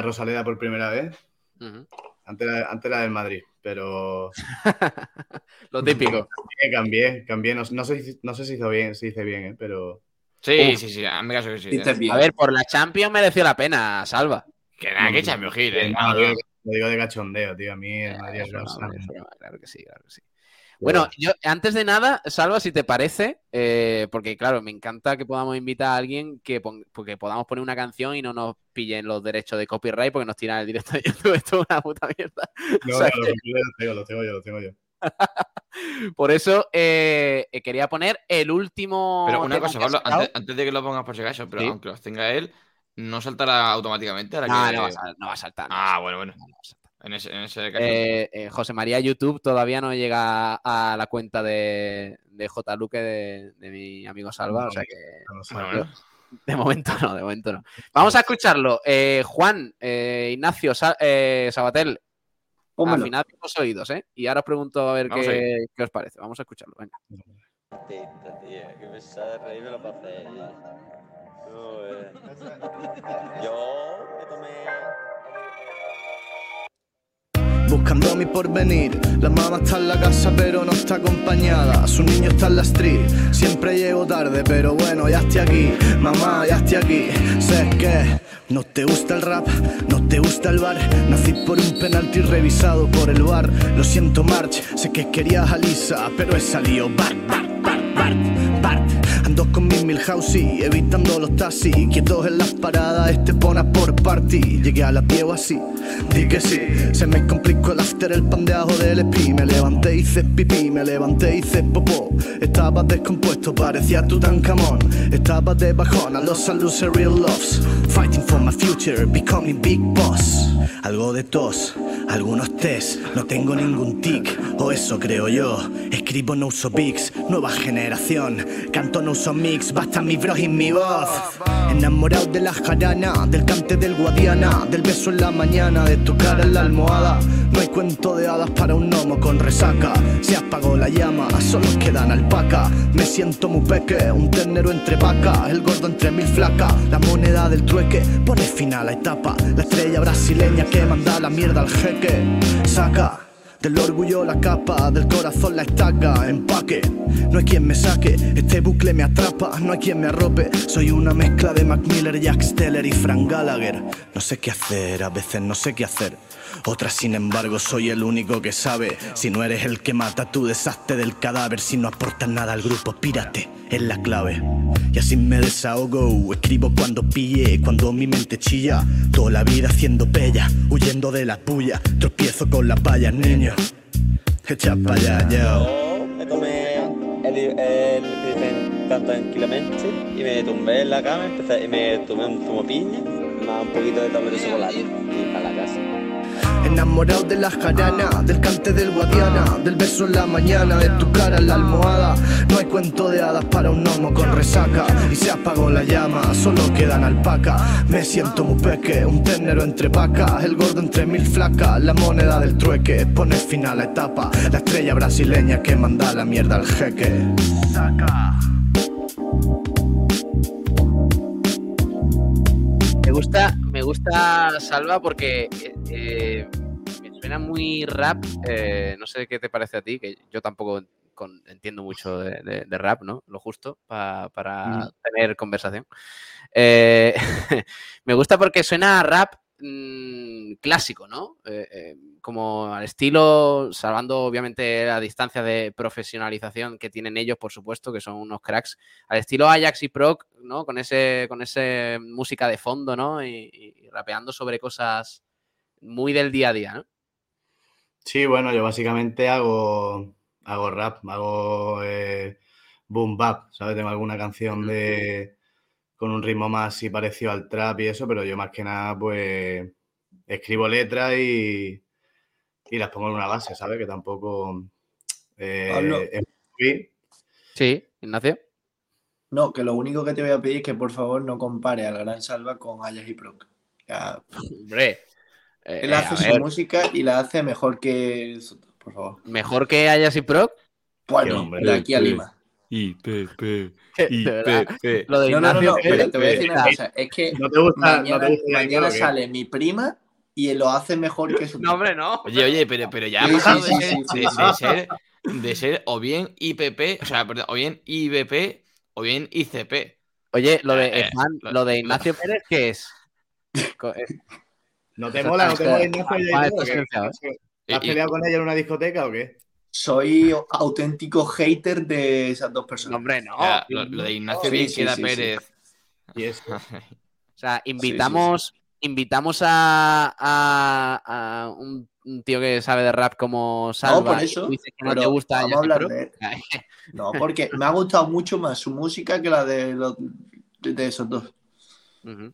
Rosaleda por primera vez. Uh-huh. Antes la del Madrid, pero... Lo típico. Cambié. No sé si hice bien, pero... Sí, hazme caso que sí. A ver, por la Champions mereció la pena, Salva. Que nada, que échame ojito. Lo digo de cachondeo, tío. A mí es María Rosa. Claro que sí, claro que sí. Bueno, yo antes de nada, Salva, si te parece, porque claro, me encanta que podamos invitar a alguien que podamos poner una canción y no nos pillen los derechos de copyright porque nos tiran el directo de YouTube. Esto es una puta mierda. No, o sea, no, lo tengo yo. Por eso quería poner el último... Pero una cosa, Pablo, antes de que lo pongas por si acaso, pero ¿sí? Aunque los tenga él, ¿no saltará automáticamente? No va a saltar. Ah, bueno. No va a saltar. En ese caso. José María, YouTube todavía no llega a la cuenta de J. Luque, de mi amigo Salva, o sea que... No. De momento no. Vamos a escucharlo. Juan, Ignacio, Sabatel... Al final los oídos, ¿eh? Y ahora os pregunto a ver qué os parece. Vamos a escucharlo, venga. Tita, tía, qué pesada, reírme la pasé. Yo me tomé... Buscando mi porvenir. La mamá está en la casa pero no está acompañada. Su niño está en la street. Siempre llego tarde pero bueno, ya estoy aquí. Mamá, ya estoy aquí. Sé que... No te gusta el rap, no te gusta el bar. Nací por un penalti revisado por el VAR. Lo siento, March, sé que querías a Lisa, pero he salido Bart. Ando con mis Milhouse, evitando los taxis, quietos en las paradas, Estepona por party. Llegué a la pieva así, di que sí. Se me complicó el after, el pandeajo del espi. Me levanté, hice pipí, me levanté, hice popó. Estabas descompuesto, parecía Tutankamón. Estabas de bajón, a los Luce real loves. Fighting for my future, becoming big boss. Algo de tos, algunos test. No tengo ningún tic, o eso creo yo. Escribo, no uso bics, nueva generación. Canto, no uso mix, bastan mis bros y mi voz. Enamorado de la jarana, del cante del Guadiana, del beso en la mañana, de tu cara en la almohada. No hay cuento de hadas para un gnomo con resaca. Se apagó la llama, solo quedan alpaca. Me siento muy peque, un ternero entre vacas, el gordo entre mil flacas. La moneda del trueque pone fin a la etapa. La estrella brasileña que manda la mierda al jeque. Saca del orgullo la capa, del corazón la estaca. Empaque, no hay quien me saque. Este bucle me atrapa, no hay quien me arrope. Soy una mezcla de Mac Miller, Jack Steller y Frank Gallagher. No sé qué hacer, a veces no sé qué hacer. Otras, sin embargo, soy el único que sabe. Si no eres el que mata, tú deshazte del cadáver. Si no aportas nada al grupo, pírate, es la clave. Y así me desahogo, escribo cuando pille, cuando mi mente chilla. Toda la vida haciendo pella, huyendo de la puya. Tropiezo con las vallas, niño, echa pa' allá, yo. Me tomé el crimen tan tranquilamente y me tumbé en la cama, empecé, y me tomé un zumo piña, más un poquito de tablero de chocolate y para la casa. Enamorado de la jarana, del cante del Guadiana, del beso en la mañana, de tu cara en la almohada. No hay cuento de hadas para un gnomo con resaca. Y se apagó la llama, solo quedan alpaca. Me siento muy peque, un ternero entre vacas, el gordo entre mil flacas. La moneda del trueque pone fin a la etapa. La estrella brasileña que manda la mierda al jeque. Saca. Me gusta Salva porque me suena muy rap. No sé qué te parece a ti, que yo tampoco entiendo mucho de rap, ¿no? Lo justo para tener conversación. Me gusta porque suena a rap clásico, ¿no? Como al estilo, salvando obviamente la distancia de profesionalización que tienen ellos, por supuesto, que son unos cracks, al estilo Ajax y Proc, ¿no? Con ese música de fondo, ¿no? Y rapeando sobre cosas muy del día a día, ¿no? Sí, bueno, yo básicamente hago rap, hago boom bap, ¿sabes? Tengo alguna canción con un ritmo más así parecido al trap y eso, pero yo más que nada pues escribo letras y las pongo en una base, ¿sabes? Que tampoco... Pablo. Sí, Ignacio. No, que lo único que te voy a pedir es que por favor no compare a la Gran Salva con Ajax y Proc. Hombre. Él hace su música y la hace mejor que... Por favor. ¿Mejor que Ajax y Proc? Pues no, hombre, de aquí a Lima. Y lo de Ignacio, pero te voy a decir una cosa, es que mañana sale mi prima y lo hace mejor que su prima. No, hombre, no. Oye, pero ya ha pasado de ser o bien IPP, o sea, perdón, o bien IBP o bien ICP. Oye, lo de Ignacio Pérez, ¿qué es? ¿No te mola? ¿Has peleado con ella en una discoteca o qué? Soy auténtico hater de esas dos personas. Hombre, no. Ya, lo de Ignacio Vizqueda Pérez. Sí. Y eso. O sea, invitamos a un tío que sabe de rap como Salva. No, por eso. Dice que no te gusta. Vamos a hablar de él. No, porque me ha gustado mucho más su música que la de esos dos. Uh-huh.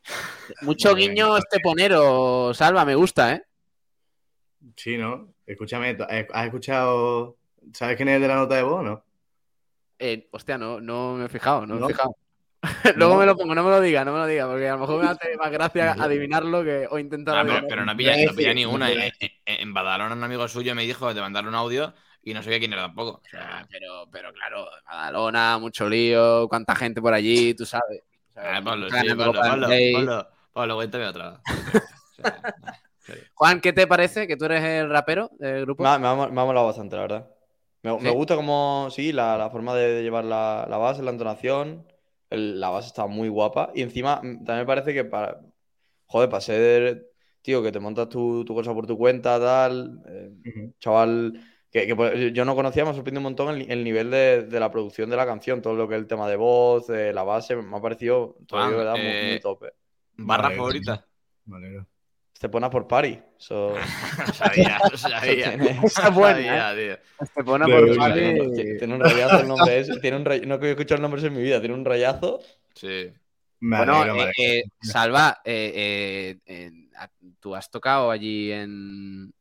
Mucho guiño esteponero, Salva, me gusta, ¿eh? Sí, ¿no? Escúchame, ¿has escuchado? ¿Sabes quién es el de la nota de voz, no? Hostia, no me he fijado, no me he fijado. Luego me lo pongo, no me lo diga, porque a lo mejor me hace más gracia adivinarlo que o intentar adivinarlo. Pero no pilla ni una. En Badalona un amigo suyo me dijo de mandar un audio y no sabía quién era tampoco. O sea, pero claro, Badalona, mucho lío, cuánta gente por allí, tú sabes. Pablo, cuéntame otra. Juan, ¿qué te parece? ¿Que tú eres el rapero del grupo? Me ha molado bastante, la verdad. Me gusta como, sí, la forma de llevar la base, la entonación. La base está muy guapa. Y encima, también me parece que para ser, tío, que te montas tu cosa por tu cuenta, tal. Chaval, que yo no conocía, me sorprende un montón el nivel de la producción de la canción. Todo lo que es el tema de voz, la base, me ha parecido todavía, verdad, muy tope. Barra favorita. Vale. Estepona por Party. Sabía. Esa buena, tío. Estepona por Party. Tiene un rayazo el nombre ese. No he escuchado el nombre ese en mi vida. Tiene un rayazo. Sí. Salva, tú has tocado allí en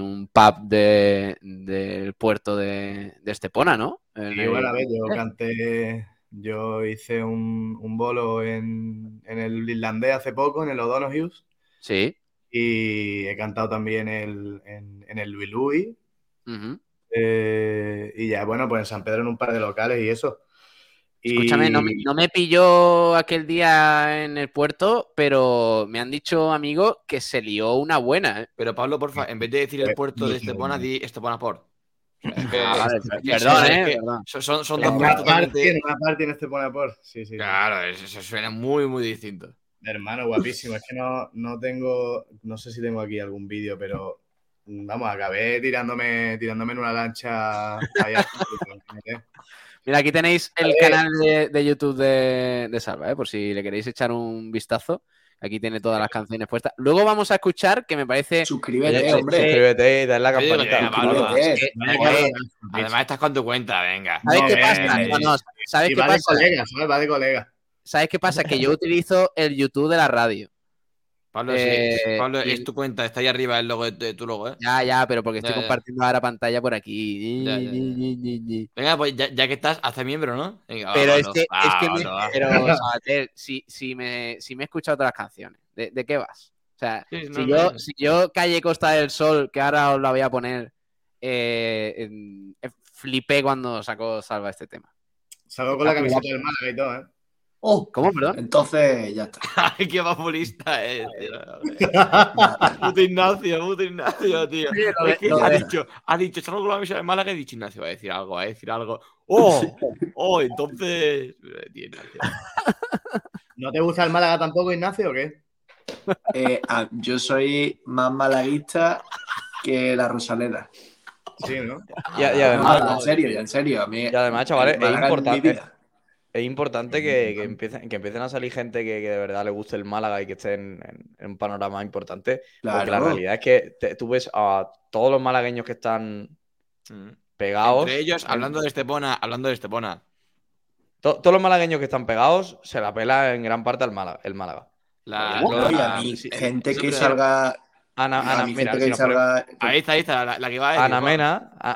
un pub del puerto de Estepona, ¿no? Sí, bueno, a ver, yo hice un bolo en el irlandés hace poco, en el O'Donoghue. Sí. Y he cantado también en el Louis Louis. Uh-huh. Y ya, bueno, pues en San Pedro en un par de locales y eso. Escúchame, no me pilló aquel día en el puerto, pero me han dicho, amigo, que se lió una buena, ¿eh? Pero Pablo, porfa, en vez de decir el puerto de Estepona, di Estepona por. Perdón, ¿eh? Son dos puertos totalmente. Una parte en Estepona por. Sí. Claro, eso suena muy, muy distinto. Hermano, guapísimo. Es que no tengo... No sé si tengo aquí algún vídeo, pero... Vamos, acabé tirándome en una lancha... Allá. Mira, aquí tenéis el canal de YouTube de Salva, por si le queréis echar un vistazo. Aquí tiene todas las canciones puestas. Luego vamos a escuchar, que me parece... Suscríbete, hombre. Suscríbete y dale la campanita. Además estás con tu cuenta, venga. ¿Sabes qué pasa? ¿Sabes qué pasa? Que yo utilizo el YouTube de la radio. Pablo, sí. Pablo, es tu cuenta, está ahí arriba el logo de tu logo, ¿eh? Ya, pero porque estoy compartiendo ahora pantalla por aquí. Ya. Venga, pues ya que estás, hazte miembro, ¿no? Venga, pero si me he escuchado otras canciones, ¿de qué vas? O sea, sí, si yo Calle Costa del Sol, que ahora os la voy a poner, flipé cuando sacó Salva este tema. Salgo con la camiseta del Málaga y todo, ¿eh? Oh, ¿cómo, perdón? Entonces, ya está. Ay, qué populista es, tío. Puto Ignacio, tío. Sí, ha dicho, solo con la misión de Málaga he dicho, Ignacio va a decir algo. ¡Oh! Entonces... Tío, Ignacio. ¿No te gusta el Málaga tampoco, Ignacio, o qué? Yo soy más malaguista que la Rosaleda. Sí, ¿no? Ya, en serio. A mí, y además, chavales, es importante... Es importante que empiecen a salir gente que de verdad le guste el Málaga y que esté en un panorama importante. Claro. Porque la realidad es que tú ves a todos los malagueños que están pegados. Entre ellos, hablando de Estepona. Todos los malagueños que están pegados se la pela en gran parte al Málaga. Gente que salga... Ana, mira, gente que salga... Ahí está, la que va a decir.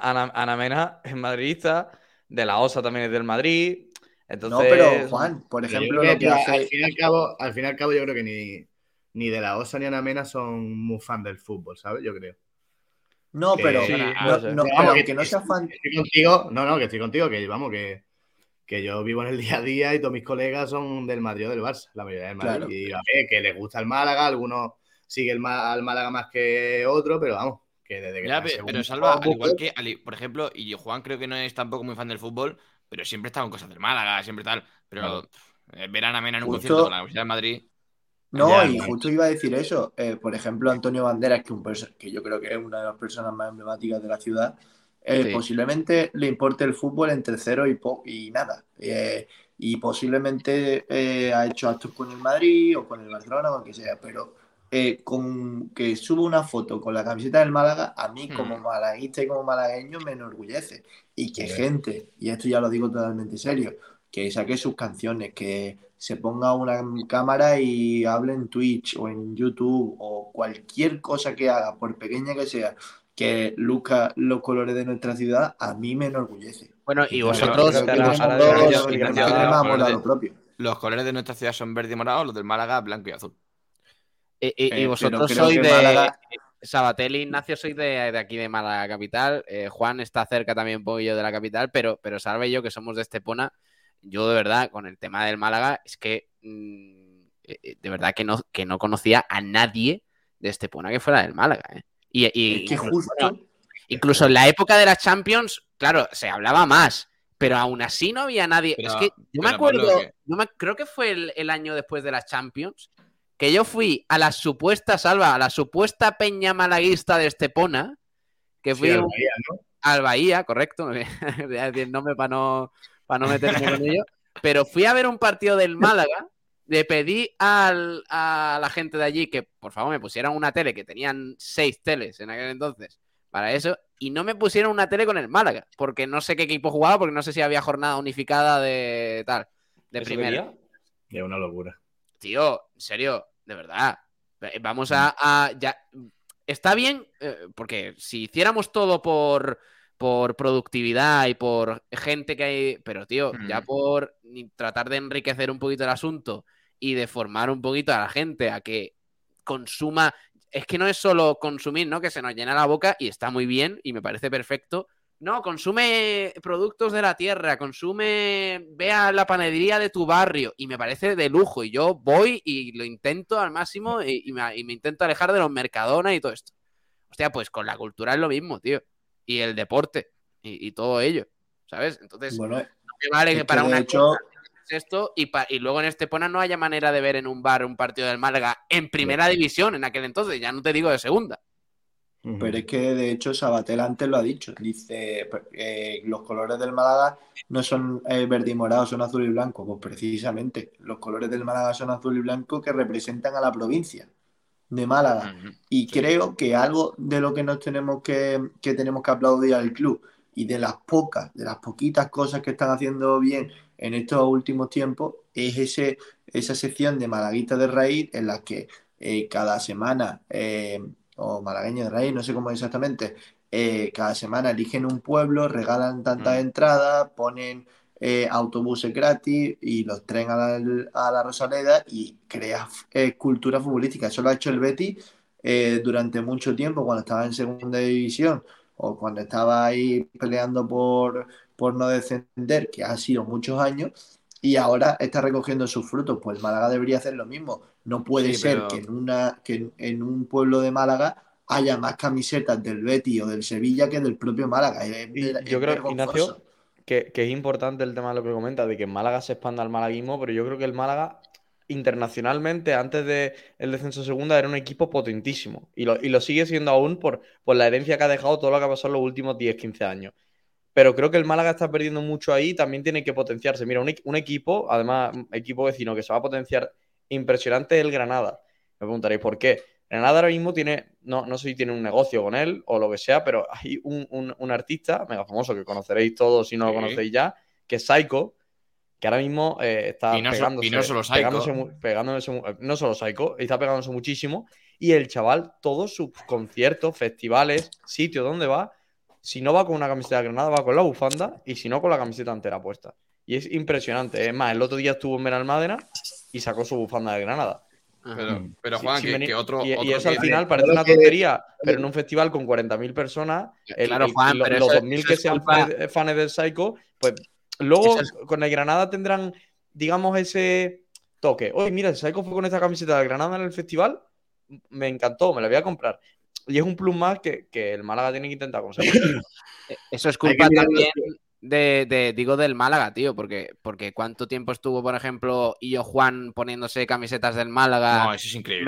Ana Mena es madridista, de la OSA también es del Madrid... Entonces... No, pero Juan, por ejemplo, lo que hace... al fin y al cabo, yo creo que ni de la OSA ni Ana Mena son muy fan del fútbol, ¿sabes? Yo creo. No, pero sí, que no sea fan. Que estoy contigo, que vamos, que yo vivo en el día a día y todos mis colegas son del Madrid o del Barça, la mayoría del Madrid. Claro. Y a ver, que les gusta el Málaga, algunos siguen al Málaga más que otro, pero vamos, que desde que... Pero Salva, al igual que, por ejemplo, y Juan creo que no es tampoco muy fan del fútbol, pero siempre está con cosas del Málaga, siempre tal. Pero ver a Ana Mena en un concierto con la Universidad de Madrid. No, ya, y justo iba a decir eso. Por ejemplo, Antonio Banderas, que yo creo que es una de las personas más emblemáticas de la ciudad, sí, posiblemente le importe el fútbol entre cero y nada. Y posiblemente ha hecho actos con el Madrid o con el Barcelona o lo que sea, pero con que suba una foto con la camiseta del Málaga, a mí como malaguista y como malagueño me enorgullece. Y que gente, y esto ya lo digo totalmente serio, que saque sus canciones, que se ponga una cámara y hable en Twitch o en YouTube o cualquier cosa que haga, por pequeña que sea, que luzca los colores de nuestra ciudad, a mí me enorgullece. Bueno, y vosotros, los colores de nuestra ciudad son verde y morado, los del Málaga blanco y azul. Y vosotros sois de Málaga... Sabatelli, Ignacio, sois de aquí de Málaga capital, Juan está cerca también un poquillo de la capital, pero Salva y yo que somos de Estepona, yo de verdad con el tema del Málaga es que de verdad que no conocía a nadie de Estepona que fuera del Málaga, ¿eh? Y es que incluso en la época de las Champions, claro, se hablaba más, pero aún así no había nadie. Pero, es que yo me acuerdo, creo que fue el año después de las Champions, que yo fui a la supuesta a la supuesta peña malaguista de Estepona, que fui al Bahía, ¿no? Al Bahía, correcto, voy a decir el nombre para no meterme con ello, pero fui a ver un partido del Málaga, le pedí a la gente de allí que por favor me pusieran una tele, que tenían 6 teles en aquel entonces, para eso, y no me pusieron una tele con el Málaga, porque no sé qué equipo jugaba, porque no sé si había jornada unificada de tal, de primera. Es una locura. Tío, en serio, de verdad, vamos ya. Está bien, porque si hiciéramos todo por productividad y por gente que hay... Pero, tío, ya por tratar de enriquecer un poquito el asunto y de formar un poquito a la gente a que consuma... Es que no es solo consumir, ¿no? Que se nos llena la boca y está muy bien y me parece perfecto. No, consume productos de la tierra, ve a la panadería de tu barrio y me parece de lujo. Y yo voy y lo intento al máximo y me intento alejar de los Mercadona y todo esto. Hostia, pues con la cultura es lo mismo, tío. Y el deporte, y todo ello, ¿sabes? Entonces, bueno, no me vale que para una cosa es esto, y luego en Estepona no haya manera de ver en un bar un partido del Málaga en primera división en aquel entonces, ya no te digo de segunda. Pero es que, de hecho, Sabatel antes lo ha dicho, dice, los colores del Málaga no son verde y morado, son azul y blanco. Pues precisamente, los colores del Málaga son azul y blanco que representan a la provincia de Málaga, y creo que algo de lo que nos tenemos que tenemos que aplaudir al club y de las poquitas cosas que están haciendo bien en estos últimos tiempos es esa sección de malaguistas de raíz en la que cada semana o malagueños de raíz, no sé cómo exactamente, cada semana eligen un pueblo, regalan tantas entradas, ponen autobuses gratis y los traen a la Rosaleda y crea cultura futbolística. Eso lo ha hecho el Betis durante mucho tiempo, cuando estaba en segunda división o cuando estaba ahí peleando por no descender, que ha sido muchos años, y ahora está recogiendo sus frutos. Pues Málaga debería hacer lo mismo. No puede ser que en un pueblo de Málaga haya más camisetas del Betis o del Sevilla que del propio Málaga. Yo creo que, Ignacio, que es importante el tema de lo que comentas, de que en Málaga se expanda el malaguismo, pero yo creo que el Málaga, internacionalmente, antes del descenso segunda, era un equipo potentísimo. Y lo sigue siendo aún por la herencia que ha dejado todo lo que ha pasado en los últimos 10-15 años. Pero creo que el Málaga está perdiendo mucho ahí, también tiene que potenciarse. Mira, un equipo, además, equipo vecino, que se va a potenciar impresionante es el Granada. Me preguntaréis por qué. Granada ahora mismo tiene, no sé si tiene un negocio con él o lo que sea, pero hay un artista mega famoso que conoceréis todos si no lo conocéis ya, que es Saiko, que ahora mismo está pegándose muchísimo, y el chaval, todos sus conciertos, festivales, sitios donde va, si no va con una camiseta de Granada, va con la bufanda, y si no, con la camiseta entera puesta. Y es impresionante. Es más, el otro día estuvo en Benalmádena y sacó su bufanda de Granada. Pero Juan, que otro... Y eso al final parece una tontería, pero en un festival con 40.000 personas, claro, Juan, los 2.000 que sean fanes del Psycho, pues luego con el Granada tendrán, digamos, ese toque. Oye, mira, el Psycho fue con esta camiseta de Granada en el festival, me encantó, me la voy a comprar. Y es un plus más que el Málaga tiene que intentar conseguir. Eso es culpa también... Digo del Málaga, tío, porque cuánto tiempo estuvo, por ejemplo, Illo Juan poniéndose camisetas del Málaga. No, eso es increíble.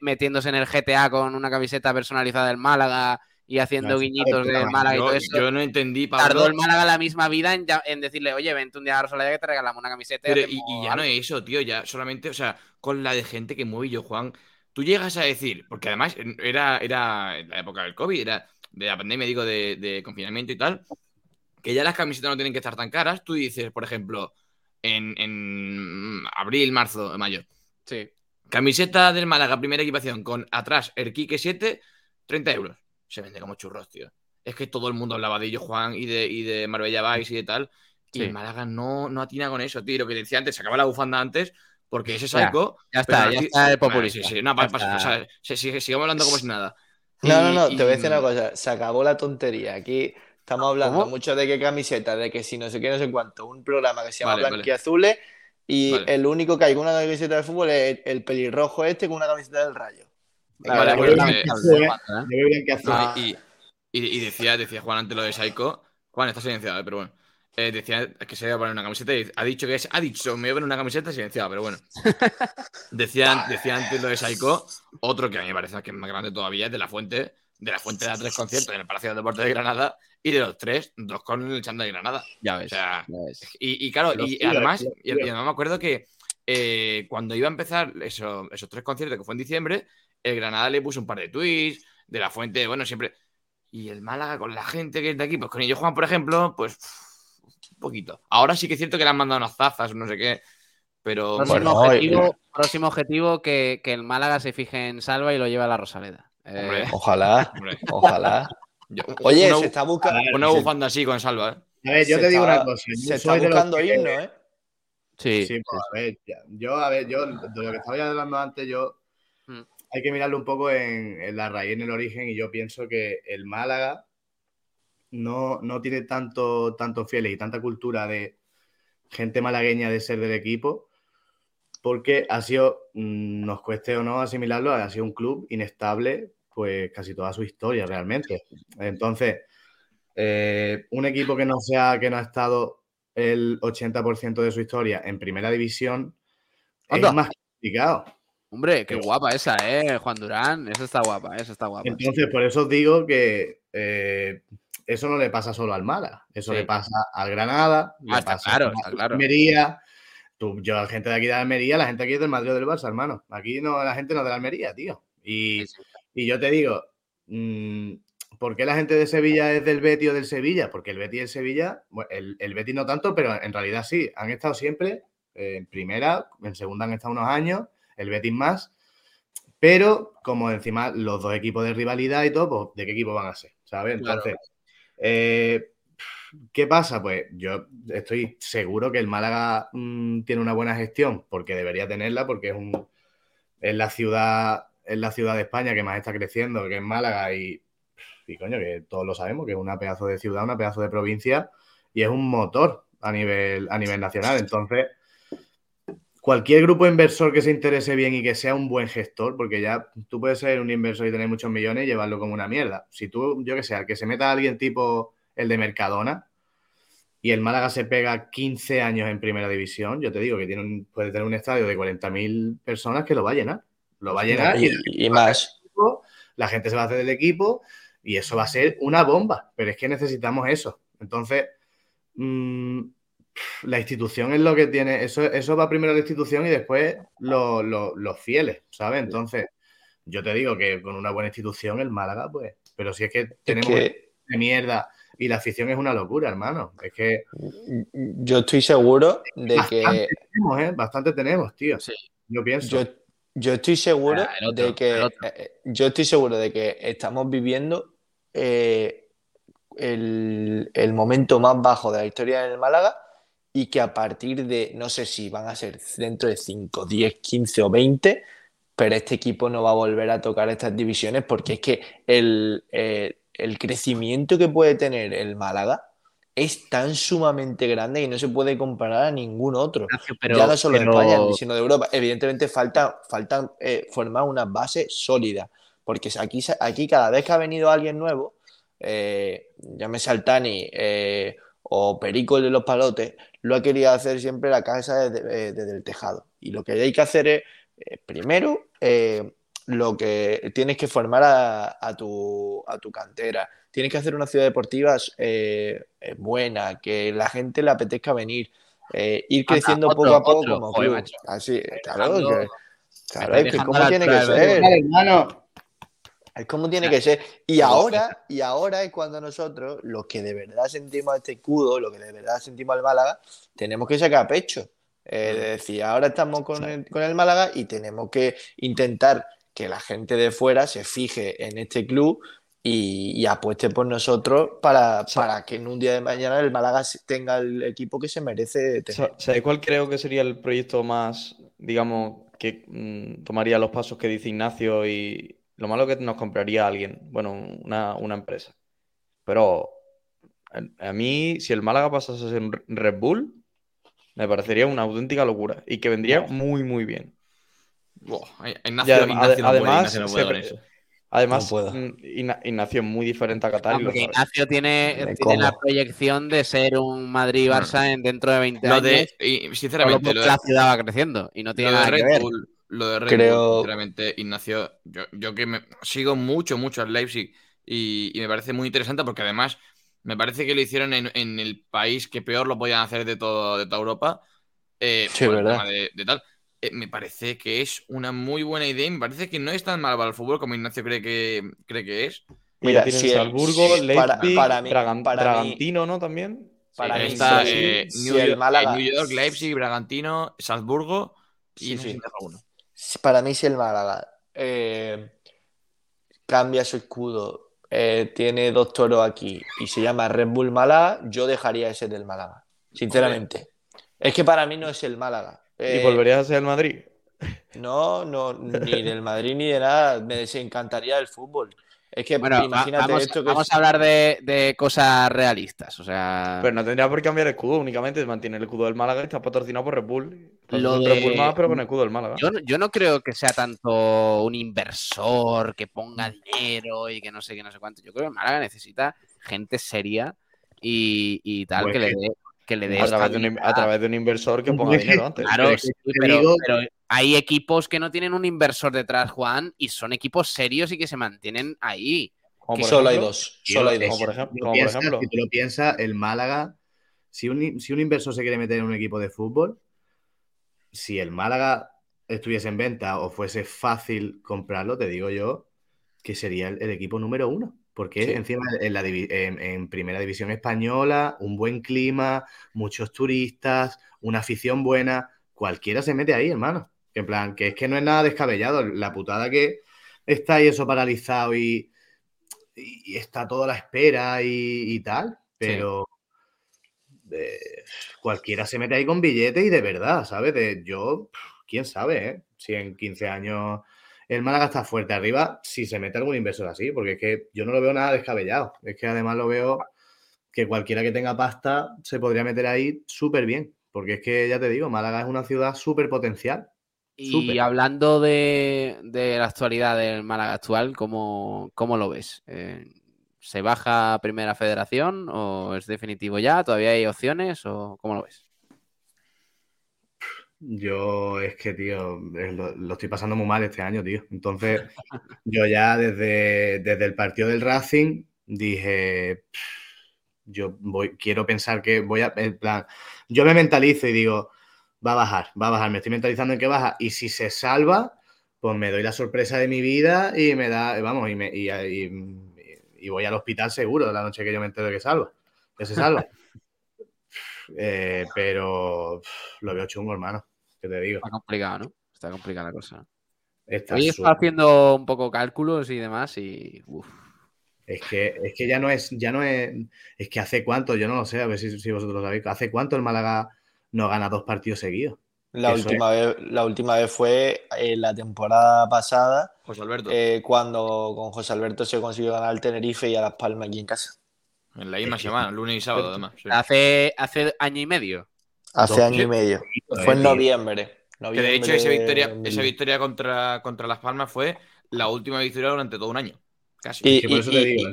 Metiéndose en el GTA con una camiseta personalizada del Málaga y haciendo guiñitos del Málaga y todo eso. Yo no entendí, Pablo. Tardó el Málaga la misma vida en decirle, oye, vente un día a Rosaleda que te regalamos una camiseta. Pero, y ya no es eso, tío, ya solamente, o sea, con la de gente que mueve Illo Juan, tú llegas a decir, porque además era en la época del COVID, era de la pandemia, digo, de confinamiento y tal, que ya las camisetas no tienen que estar tan caras. Tú dices, por ejemplo, en abril, marzo, mayo, sí, camiseta del Málaga, primera equipación, con atrás el Kike 7, 30 euros. Se vende como churros, tío. Es que todo el mundo hablaba de Illo Juan y de Marbella Vice y de tal, y el Málaga no atina con eso, tío. Lo que decía antes, sacaba la bufanda antes, porque ese Saiko... Ya está el populista. Sí, no, pasa, o sea, sigamos hablando como si nada. No, te voy a decir una cosa. Se acabó la tontería. Aquí... Estamos hablando mucho de qué camiseta, de que si no sé qué, no sé cuánto. Un programa que se llama Blanquiazules y el único que hay con una camiseta de fútbol es el pelirrojo este con una camiseta del Rayo. Y decía Juan antes lo de Saiko. Juan está silenciado, pero bueno. Decía que se iba a poner una camiseta y ha dicho me voy a poner una camiseta silenciada, pero bueno. decía antes lo de Saiko. Otro que a mí me parece que es más grande todavía es de la Fuente. De la Fuente da 3 conciertos en el Palacio de Deportes de Granada y de los 3, 2 con el Chanda de Granada. Ya ves. O sea, ya ves. Y claro, además me acuerdo que cuando iba a empezar esos 3 conciertos, que fue en diciembre, el Granada le puso un par de tweets, de la Fuente, bueno, siempre. Y el Málaga con la gente que es de aquí, pues con ellos Juan, por ejemplo, pues un poquito. Ahora sí que es cierto que le han mandado unas zazas o no sé qué. Pero próximo objetivo que el Málaga se fije en Salva y lo lleve a la Rosaleda. Ojalá. Oye, se está buscando una bufanda así con Salva. A ver, yo te digo una cosa. Se está buscando himno, ¿eh? Sí, pues, a ver, yo de lo que estaba hablando antes, hay que mirarlo un poco en la raíz, en el origen, y yo pienso que el Málaga no tiene tantos fieles y tanta cultura de gente malagueña de ser del equipo, porque ha sido, nos cueste o no asimilarlo, ha sido un club inestable pues casi toda su historia realmente. Entonces, un equipo que no ha estado el 80% de su historia en primera división es más complicado. Hombre, qué guapa esa, Juan Durán. Esa está guapa. Entonces, por eso os digo que eso no le pasa solo al Málaga, eso le pasa al Granada, le pasa a la Almería. Yo, la gente de aquí de Almería, la gente aquí es del Madrid o del Barça, hermano. Aquí no, la gente no es de la Almería, tío. Y yo te digo, ¿por qué la gente de Sevilla es del Betis o del Sevilla? Porque el Betis y el Sevilla, bueno, el Betis no tanto, pero en realidad sí. Han estado siempre en primera, en segunda han estado unos años, el Betis más. Pero como encima los dos equipos de rivalidad y todo, pues ¿de qué equipo van a ser? ¿Sabes? Entonces... Claro. ¿Qué pasa? Pues yo estoy seguro que el Málaga tiene una buena gestión, porque debería tenerla, porque es la ciudad de España que más está creciendo, que es Málaga, y coño, que todos lo sabemos, que es una pedazo de ciudad, una pedazo de provincia, y es un motor a nivel nacional. Entonces, cualquier grupo inversor que se interese bien y que sea un buen gestor, porque ya tú puedes ser un inversor y tener muchos millones y llevarlo como una mierda. Si tú, yo qué sé, al que se meta a alguien tipo... el de Mercadona, y el Málaga se pega 15 años en primera división, yo te digo que tiene puede tener un estadio de 40.000 personas que lo va a llenar. Lo va a llenar y más. La gente se va a hacer del equipo y eso va a ser una bomba, pero es que necesitamos eso. Entonces, la institución es lo que tiene, eso va primero a la institución y después los fieles, ¿sabes? Entonces, yo te digo que con una buena institución el Málaga, pues, pero si es que tenemos... de mierda, y la afición es una locura, hermano. Es que yo estoy seguro de bastante que bastante tenemos, tío. Sí. Yo pienso. Yo estoy seguro de que estamos viviendo el momento más bajo de la historia del Málaga, y que a partir de, no sé si van a ser dentro de 5, 10, 15 o 20, pero este equipo no va a volver a tocar estas divisiones, porque es que el crecimiento que puede tener el Málaga es tan sumamente grande y no se puede comparar a ningún otro. Pero, ya no solo de España, sino de Europa. Evidentemente falta formar una base sólida, porque aquí cada vez que ha venido alguien nuevo, llámese Al Thani, o Perico el de los palotes, lo ha querido hacer siempre la casa desde el tejado. Y lo que hay que hacer es, primero, lo que tienes que formar a tu cantera. Tienes que hacer una ciudad deportiva buena, que la gente le apetezca venir, ir creciendo poco a poco como club. Macho. Así, claro, es como tiene que ser. Es como tiene que ser. Y ahora es cuando nosotros, los que de verdad sentimos este escudo, los que de verdad sentimos al Málaga, tenemos que sacar pecho. Es decir, ahora estamos con el Málaga y tenemos que intentar que la gente de fuera se fije en este club y apueste por nosotros para que en un día de mañana el Málaga tenga el equipo que se merece tener. ¿Sabes cuál creo que sería el proyecto más, digamos, que tomaría los pasos que dice Ignacio y lo malo que nos compraría alguien? Bueno, una empresa. Pero a mí, si el Málaga pasase a ser un Red Bull, me parecería una auténtica locura y que vendría muy, muy bien. Wow. Ignacio es muy diferente a Catania. Ignacio tiene la proyección de ser un Madrid-Barça dentro de 20 años. Sinceramente, la ciudad va creciendo y no tiene nada que ver. Lo de Red Bull, sinceramente, Ignacio, yo que sigo mucho al Leipzig y me parece muy interesante porque además me parece que lo hicieron en el país que peor lo podían hacer de toda Europa. Sí, ¿verdad? Me parece que es una muy buena idea y me parece que no es tan mal para el fútbol como Ignacio cree que es. Mira, si Salzburgo, Leipzig, Bragantino, ¿no? También. Para mí está New York, Leipzig, Bragantino, Salzburgo y Para mí, si el Málaga cambia su escudo, tiene dos toros aquí y se llama Red Bull Málaga, yo dejaría ese del Málaga, sinceramente. Oye. Es que para mí no es el Málaga. ¿Y volverías a ser el Madrid? No, ni del Madrid ni de nada. Me desencantaría el fútbol. Es que imagínate esto que vamos a hablar de cosas realistas. O sea, pero no tendría por qué cambiar el escudo, únicamente mantiene el escudo del Málaga y está patrocinado por Red Bull. Red Bull más, pero con el escudo del Málaga. Yo no creo que sea tanto un inversor que ponga dinero y que no sé cuánto. Yo creo que el Málaga necesita gente seria y tal, pues que le dé. A través de un inversor que ponga dinero antes. Claro, pero hay equipos que no tienen un inversor detrás, Juan, y son equipos serios y que se mantienen ahí. Solo hay dos. Como por ejemplo. Si tú lo piensas, el Málaga, si un inversor se quiere meter en un equipo de fútbol, si el Málaga estuviese en venta o fuese fácil comprarlo, te digo yo que sería el equipo número uno. Porque encima en primera división española, un buen clima, muchos turistas, una afición buena, cualquiera se mete ahí, hermano. En plan, que es que no es nada descabellado. La putada que está ahí eso paralizado y está toda la espera y tal, pero cualquiera se mete ahí con billetes y de verdad, ¿sabes? Quién sabe, ¿eh? Si en 15 años... El Málaga está fuerte arriba si se mete algún inversor así, porque es que yo no lo veo nada descabellado. Es que además lo veo que cualquiera que tenga pasta se podría meter ahí súper bien, porque es que, ya te digo, Málaga es una ciudad súper potencial. Y hablando de la actualidad del Málaga actual, ¿cómo lo ves? ¿Se baja Primera Federación o es definitivo ya? ¿Todavía hay opciones o cómo lo ves? Yo es que, tío, lo estoy pasando muy mal este año, tío. Entonces, yo ya desde el partido del Racing dije, quiero pensar que voy a... En plan, yo me mentalizo y digo, va a bajar. Me estoy mentalizando en que baja. Y si se salva, pues me doy la sorpresa de mi vida y me da... Vamos, y voy al hospital seguro la noche que yo me entero que se salva. Pero lo veo chungo, hermano. ¿Qué te digo? Está complicado, ¿no? Está complicada la cosa. Hoy está haciendo un poco cálculos y demás y... Uf. Es que ya no es... Es que hace cuánto, yo no lo sé, a ver si vosotros lo sabéis. ¿Hace cuánto el Málaga no gana 2 partidos seguidos? La última vez fue la temporada pasada. José Alberto. Cuando con José Alberto se consiguió ganar al Tenerife y a Las Palmas aquí en casa. En la misma semana, lunes y sábado, además. Sí. Hace año y medio. Hace año y medio. Fue en noviembre. Que de hecho, esa victoria contra Las Palmas fue la última victoria durante todo un año. Casi. Y por eso te digo.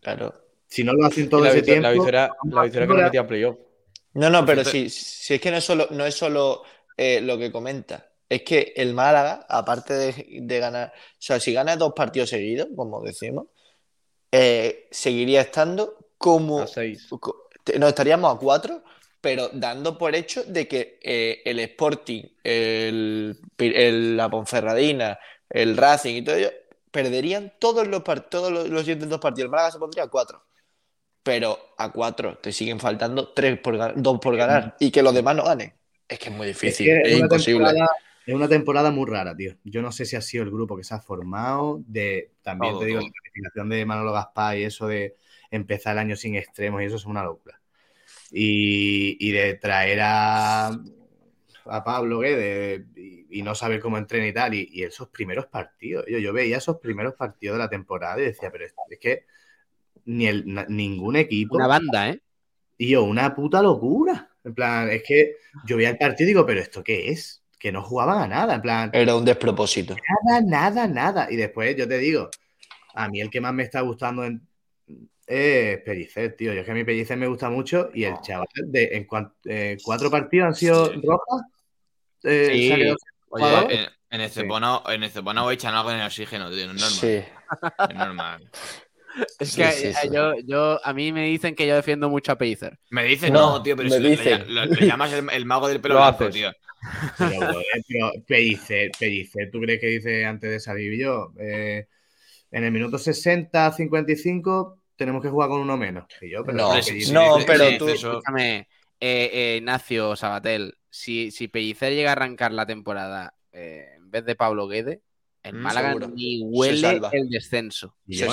Claro. Si no lo hacen todo ese tiempo... La visera que no metía en playoff. No, pero si es que no es solo lo que comenta. Es que el Málaga, aparte de ganar... O sea, si gana 2 partidos seguidos, como decimos, seguiría estando como... No, estaríamos a 4, pero dando por hecho de que el Sporting, la Ponferradina, el Racing y todo ello, perderían todos los siguientes 2 partidos. El Málaga se pondría a 4. Pero a 4 te siguen faltando 2 por ganar y que los demás no ganen. Es que es muy difícil, es imposible. Es una temporada muy rara, tío. Yo no sé si ha sido el grupo que se ha formado, también te digo, la planificación de Manolo Gaspar y eso de empezar el año sin extremos, y eso es una locura. Y de traer a Pablo Guedé y no saber cómo entrena y tal, y esos primeros partidos. Yo veía esos primeros partidos de la temporada y decía, pero es que ningún equipo... Una banda, ¿eh? Tío, una puta locura. En plan, es que yo veía el partido y digo, ¿pero esto qué es? Que no jugaban a nada, en plan... Era un despropósito. Nada. Y después, yo te digo, a mí el que más me está gustando es Pellicer, tío. Yo es que a mí Pellicer me gusta mucho y el chaval, en 4 partidos han sido rojas. Sí. Oye, en Estepona hoy echan algo en el oxígeno, tío. No es normal. Sí. Es normal. Es que sí. Yo a mí me dicen que yo defiendo mucho a Pellicer. Me dicen, tío, pero si le llamas el mago del pelo blanco, tío. Pero Pellicer, ¿tú crees que dice antes de salir yo? En el minuto 60, 55, tenemos que jugar con uno menos. Que yo, pero tú, escúchame, Ignacio Sabatel, si Pellicer llega a arrancar la temporada en vez de Pablo Guedé, el Málaga seguro. Ni huele el descenso. Se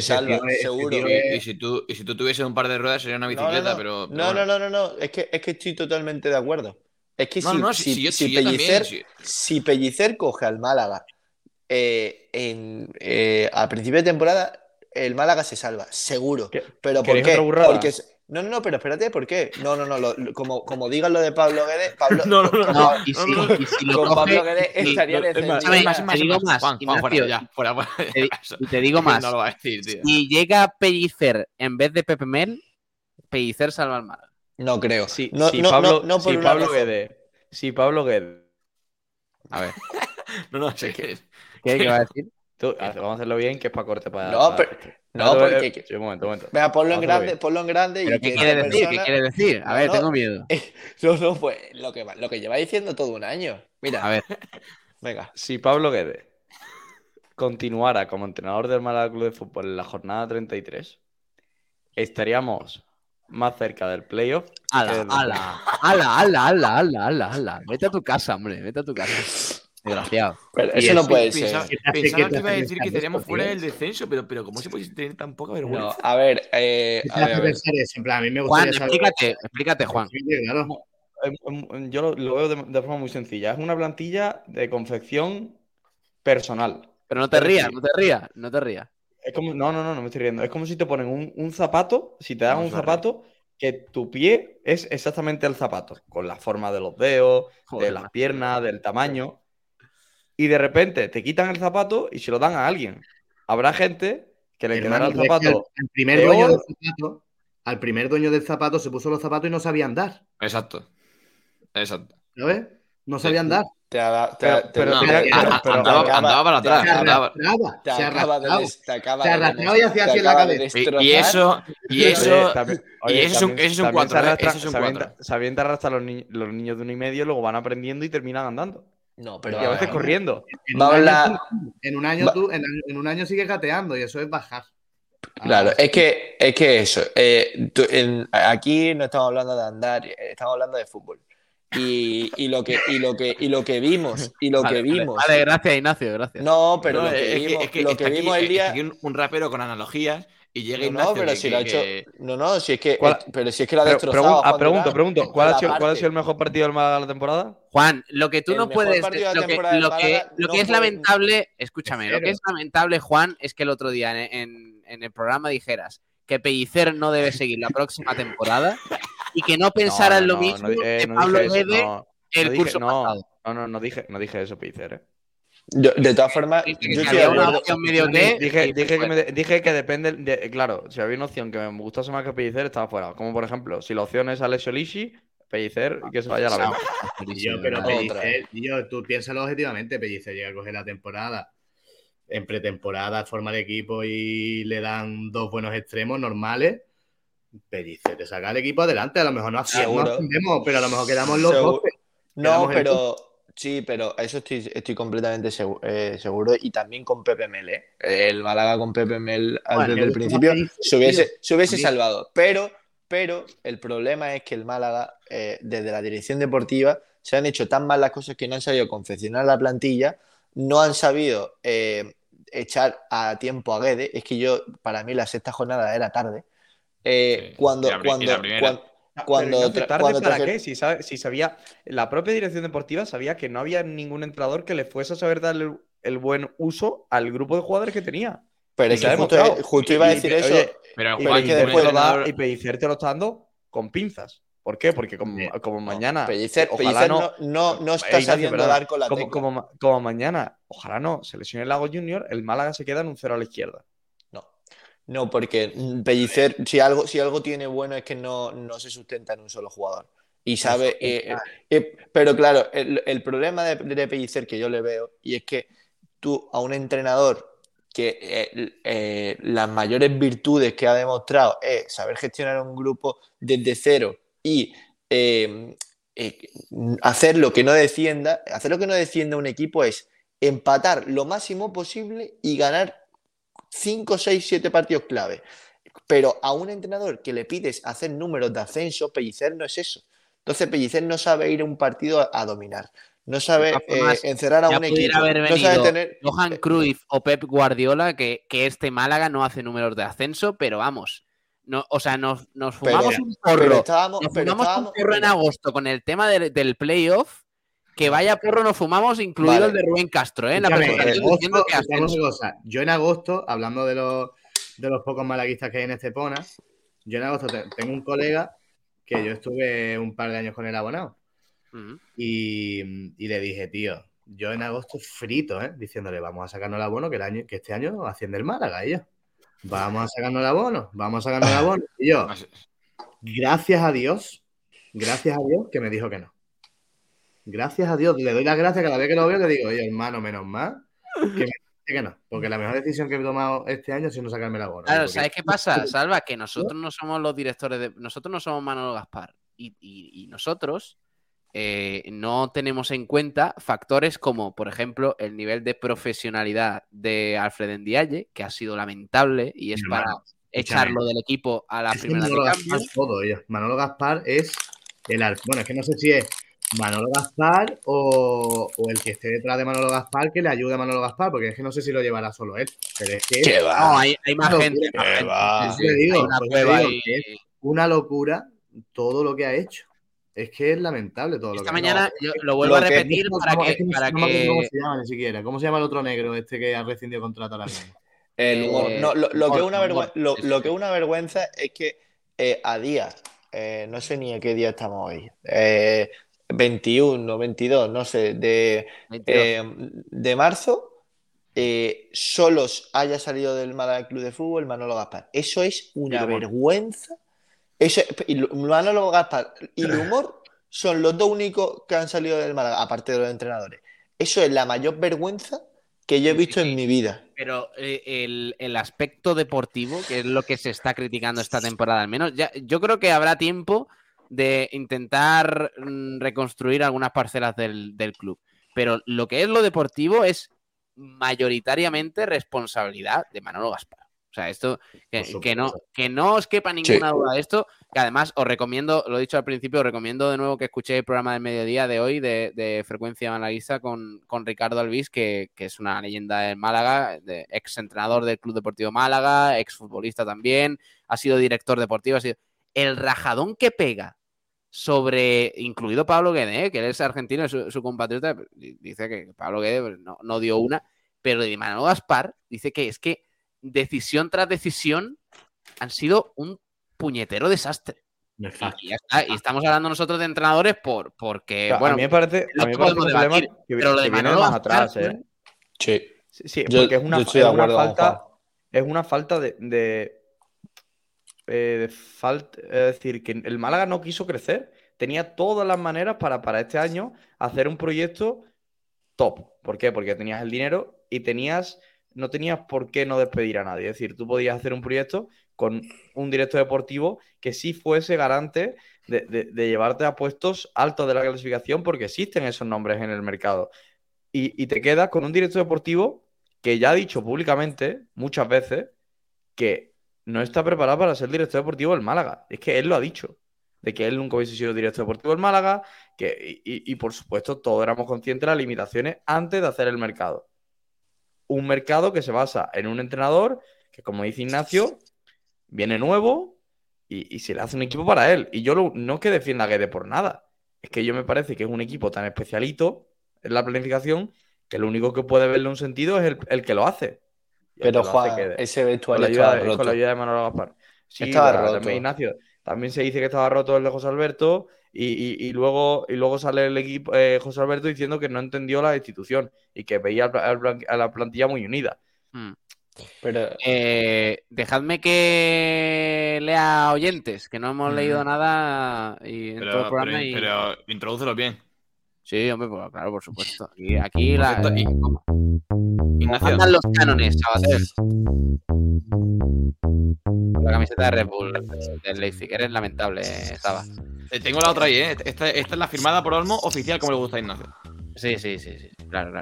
salva, seguro. Y si tú tuvieses un par de ruedas sería una bicicleta, pero... No. Es que estoy totalmente de acuerdo. Es que si Pellicer coge al Málaga a principio de temporada, el Málaga se salva, seguro. ¿Pero por qué? Porque... No, pero espérate, ¿por qué? No, como digan lo de Pablo Guedé... No. Y si Pablo Guedé estaría Te digo más. No lo va a decir, tío. Si llega Pellicer en vez de Pepe Mel, Pellicer salva al Málaga. No creo. Si Pablo Guedé... A ver. No sé qué es. ¿Qué va a decir? Vamos a hacerlo bien, que es para corte para... No, porque... Sí, un momento. Venga, ponlo en grande. ¿Pero qué quiere decir? ¿Qué quiere decir? A ver, tengo miedo. Pues lo que lleva diciendo todo un año. Mira, a ver. Venga. Si Pablo Guedé continuara como entrenador del Málaga Club de Fútbol en la jornada 33, estaríamos más cerca del playoff. ¡Hala! Vete a tu casa, hombre. Desgraciado. Pero eso no puede ser. Pensaba que te iba a decir que teníamos fuera del descenso, pero ¿cómo se puede tener tan poca vergüenza? No, a ver. En plan, a mí me gustaría Juan, explícate, Juan. Yo lo veo de forma muy sencilla. Es una plantilla de confección personal. Pero no te rías. Es como, no me estoy riendo. Es como si te ponen un zapato, si te dan un zapato, que tu pie es exactamente el zapato, con la forma de los dedos, de las piernas, del tamaño... Y de repente te quitan el zapato y se lo dan a alguien. Habrá gente que le quedará el zapato. Al primer dueño del zapato se puso los zapatos y no sabía andar. Exacto. ¿Sabes? No sabía andar. Andaba para atrás. Se arrastraba y hacía así en la cabeza. Y eso es un 4. Sabiendo arrastrar los niños de 1 y medio, luego van aprendiando y terminan andando. No, pero y a veces corriendo. En un año sigue gateando y eso es bajar. Claro, es que eso. Aquí no estamos hablando de andar, estamos hablando de fútbol. Y lo que vimos. Vale, gracias, Ignacio, gracias. No, pero lo que vimos el día. Un rapero con analogías. Y llega Ignacio. Si es que la ha destrozado. Pregunto, ¿cuál ha sido el mejor partido del Málaga de la temporada? Juan, lo que tú no puedes... Lo que es lamentable... Escúchame, lo que es lamentable, Juan, es que el otro día en el programa dijeras que Pellicer no debe seguir la próxima temporada y que no pensara en lo mismo que Pablo Guedé el curso pasado. No dije eso, Pellicer, Yo, de todas formas, yo había una opción medio de... Dije que depende... Claro, si había una opción que me gustase más que Pellicer, estaba fuera. Como por ejemplo, si la opción es Alessio Lisi, Pellicer, que se vaya a la vez. Pero Pellicer, tío, tú piénsalo objetivamente, Pellicer llega a coger la temporada. En pretemporada forma el equipo y le dan dos buenos extremos normales. Pellicer te saca el equipo adelante. A lo mejor no ascendemos, pero a lo mejor quedamos los dos. No, pero... Sí, pero eso estoy completamente seguro. Y también con Pepe Mel, ¿eh? El Málaga con Pepe Mel desde el principio se hubiese salvado. Pero el problema es que el Málaga, desde la dirección deportiva, se han hecho tan mal las cosas que no han sabido confeccionar la plantilla, no han sabido echar a tiempo a Guedé. Es que para mí la sexta jornada era tarde. Cuando ¿para qué? Si sabía, la propia dirección deportiva sabía que no había ningún entrenador que le fuese a saber darle el buen uso al grupo de jugadores que tenía. Pero es que justo iba a decir eso. Oye, pero es que después y Pellicer te lo está dando con pinzas. ¿Por qué? Porque como mañana... Pellicer no está sabiendo dar con la tecla. Como mañana, ojalá no, se lesione Lago Junior, el Málaga se queda en un 0 a la izquierda. No, porque Pellicer, si algo tiene bueno es que no se sustenta en un solo jugador. Y sabe... pero claro, el problema de Pellicer que yo le veo, y es que tú a un entrenador que las mayores virtudes que ha demostrado es saber gestionar un grupo desde cero y hacer lo que no defienda un equipo es empatar lo máximo posible y ganar 5, 6, 7 partidos clave. Pero a un entrenador que le pides hacer números de ascenso, Pellicer no es eso. Entonces Pellicer no sabe ir a un partido a dominar. No sabe encerrar a un equipo. No sabe tener... Johan Cruyff o Pep Guardiola, que este Málaga no hace números de ascenso, pero vamos. No, o sea, nos fumamos un porro. Nos fumamos un porro en agosto con el tema del playoff. Que vaya porro nos fumamos, incluido el de Rubén Castro, ¿eh? Yo en agosto, hablando de los pocos malaguistas que hay en Estepona, yo en agosto tengo un colega que yo estuve un par de años con el abonado. Uh-huh. Y le dije, tío, yo en agosto frito, ¿eh? Diciéndole, vamos a sacarnos el abono, que este año asciende el Málaga. Y yo, vamos a sacarnos el abono. Y yo, gracias a Dios que me dijo que no. Gracias a Dios, le doy las gracias cada vez que lo veo, le digo, oye, hermano, menos mal que no, porque la mejor decisión que he tomado este año es no sacarme la bola. Claro, porque... ¿sabes qué pasa, Salva? Que nosotros no somos los directores, nosotros no somos Manolo Gaspar y nosotros no tenemos en cuenta factores como, por ejemplo, el nivel de profesionalidad de Alfred Ndiaye, que ha sido lamentable y es para echarlo del equipo a la primera de cambio. Manolo Gaspar es el alfa. Bueno, es que no sé si es Manolo Gaspar o el que esté detrás de Manolo Gaspar que le ayude a Manolo Gaspar, porque es que no sé si lo llevará solo él, pero es que hay más gente, una locura todo lo que ha hecho, es que es lamentable todo esta lo que mañana no, yo lo vuelvo lo a repetir que, para que, no, para no que... cómo se llama ni siquiera, cómo se llama el otro negro este que ha rescindido contrato ahora mismo. Lo que es una vergüenza es que a día no sé ni a qué día estamos hoy, 21, 22, no sé, de marzo, solo haya salido del Málaga Club de Fútbol Manolo Gaspar. Eso es una vergüenza. Eso es, Manolo Gaspar y el humor son los dos únicos que han salido del Málaga, aparte de los entrenadores. Eso es la mayor vergüenza que yo he visto en mi vida. Pero el aspecto deportivo, que es lo que se está criticando esta temporada al menos, yo creo que habrá tiempo de intentar reconstruir algunas parcelas del club. Pero lo que es lo deportivo es mayoritariamente responsabilidad de Manolo Gaspar. O sea, esto, que no os quepa ninguna duda de esto, que además os recomiendo, lo he dicho al principio, os recomiendo de nuevo que escuchéis el programa del mediodía de hoy de Frecuencia Malaguista con Ricardo Alvis, que es una leyenda del Málaga, ex entrenador del Club Deportivo Málaga, ex futbolista también, ha sido director deportivo, ha sido... El rajadón que pega sobre, incluido Pablo Guedé, que él es argentino, su compatriota, dice que Pablo Guedé no dio una, pero de Manolo Gaspar dice que es que decisión tras decisión han sido un puñetero desastre. Y estamos hablando nosotros de entrenadores porque, o sea, bueno, a mí me parece, pero lo de Manolo Gaspar, atrás, ¿eh? Sí. Sí, porque es una falta de falta, es decir, que el Málaga no quiso crecer. Tenía todas las maneras para este año hacer un proyecto top. ¿Por qué? Porque tenías el dinero y no tenías por qué no despedir a nadie. Es decir, tú podías hacer un proyecto con un director deportivo que sí fuese garante de llevarte a puestos altos de la clasificación, porque existen esos nombres en el mercado. Y te quedas con un director deportivo que ya ha dicho públicamente muchas veces que no está preparado para ser director deportivo del Málaga. Es que él lo ha dicho, de que él nunca hubiese sido director deportivo del Málaga, y por supuesto todos éramos conscientes de las limitaciones antes de hacer el mercado. Un mercado que se basa en un entrenador que, como dice Ignacio, viene nuevo y se le hace un equipo para él. Y yo no es que defienda a Guedé por nada, es que yo me parece que es un equipo tan especialito en la planificación que lo único que puede verle un sentido es el que lo hace. Pero Juan, ese vestuario estaba roto. Con la ayuda de Manolo Gaspar. Sí, estaba roto. También, Ignacio, también se dice que estaba roto el de José Alberto y luego sale el equipo José Alberto diciendo que no entendió la institución y que veía a la plantilla muy unida. Pero dejadme que lea oyentes, que no hemos leído nada y en todo el programa. Pero introdúcelo bien. Sí, hombre, pues, claro, por supuesto. Y aquí mandan los cánones, Sabater. La camiseta de Red Bull del Leipzig. Eres lamentable, Saba. Tengo la otra ahí, ¿eh? Esta es la firmada por Olmo, oficial, como le gusta a Ignacio. Sí. Claro.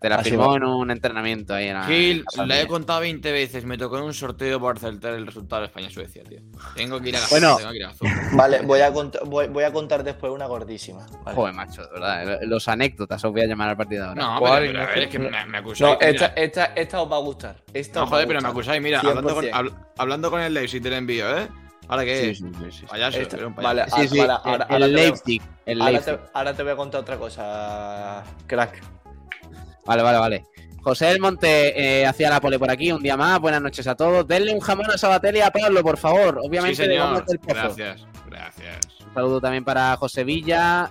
Te la firmó en un entrenamiento ahí. Gil, la he contado 20 veces. Me tocó en un sorteo por saltar el resultado de España-Suecia, tío. Tengo que ir a la Vale, voy a contar después una gordísima. Vale. Joder, macho, de verdad. Los anécdotas os voy a llamar al partido ahora. No, pero a ver, es que me acusáis. No, esta os va a gustar. No, joder, pero me acusáis. Mira, hablando con el Leipzig te lo envío, ¿eh? ¿Ahora qué es? Sí. Payaso, era un payaso. Vale, sí. Ahora Leipzig. Ahora te voy a contar otra cosa, crack. Vale. José del Monte hacía la pole por aquí, un día más. Buenas noches a todos. Denle un jamón a Sabatelli y a Pablo, por favor. Obviamente, sí, señor. Gracias. Un saludo también para José Villa,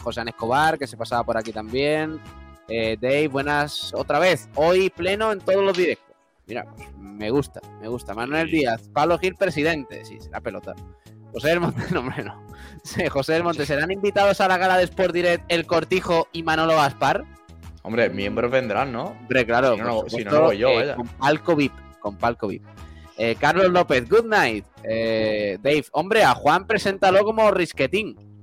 José An Escobar, que se pasaba por aquí también. Dave, buenas otra vez. Hoy pleno en todos los directos. Mira, pues me gusta. Manuel Díaz, Pablo Gil, presidente. Sí, será pelota. José del Monte, no, hombre, no. Sí, José del Monte, ¿serán invitados a la gala de Sport Direct El Cortijo y Manolo Gaspar? Hombre, miembros vendrán, ¿no? Hombre, claro. Si no lo voy yo, vaya. Con palco VIP. Carlos López, good night. Dave, hombre, a Juan preséntalo como risquetín.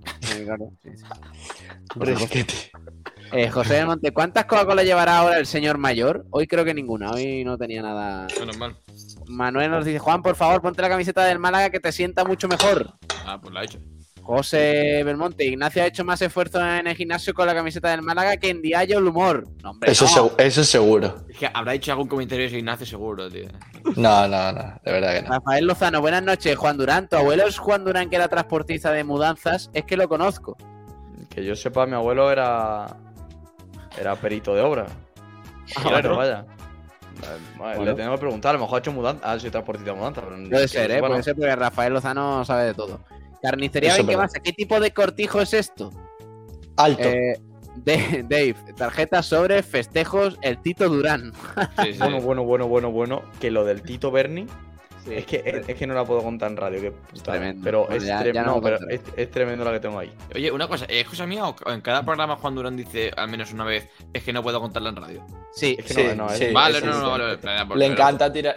Risquetín. José del Monte, ¿cuántas Coca-Cola llevará ahora el señor mayor? Hoy creo que ninguna, hoy no tenía nada. Menos mal. Manuel nos dice, Juan, por favor, ponte la camiseta del Málaga que te sienta mucho mejor. Ah, pues la ha hecho. José Belmonte, Ignacio ha hecho más esfuerzo en el gimnasio con la camiseta del Málaga que en Diallo el humor. No, hombre, eso es seguro. Es que habrá hecho algún comentario de Ignacio seguro, tío. No, de verdad que no. Rafael Lozano, buenas noches. Juan Durán, tu abuelo es Juan Durán, que era transportista de mudanzas. Es que lo conozco. Que yo sepa, mi abuelo era perito de obra. Claro, vaya. Bueno. Le tenemos que preguntar, a lo mejor ha hecho mudanza. Ah, soy transportista de mudanza. Pero puede ser, ¿eh? Puede ser porque Rafael Lozano sabe de todo. Carnicería, ¿qué pasa? ¿Qué tipo de cortijo es esto? Alto. Dave, tarjetas, sobre, festejos, el Tito Durán. Sí. Bueno. Que lo del Tito Berni. Sí, es que no la puedo contar en radio, es tremendo la que tengo ahí. Oye, una cosa, ¿es cosa mía o en cada programa Juan Durán dice al menos una vez es que no puedo contarla en radio? Sí, es que sí, no. Sí, vale, sí, no. Le encanta tirar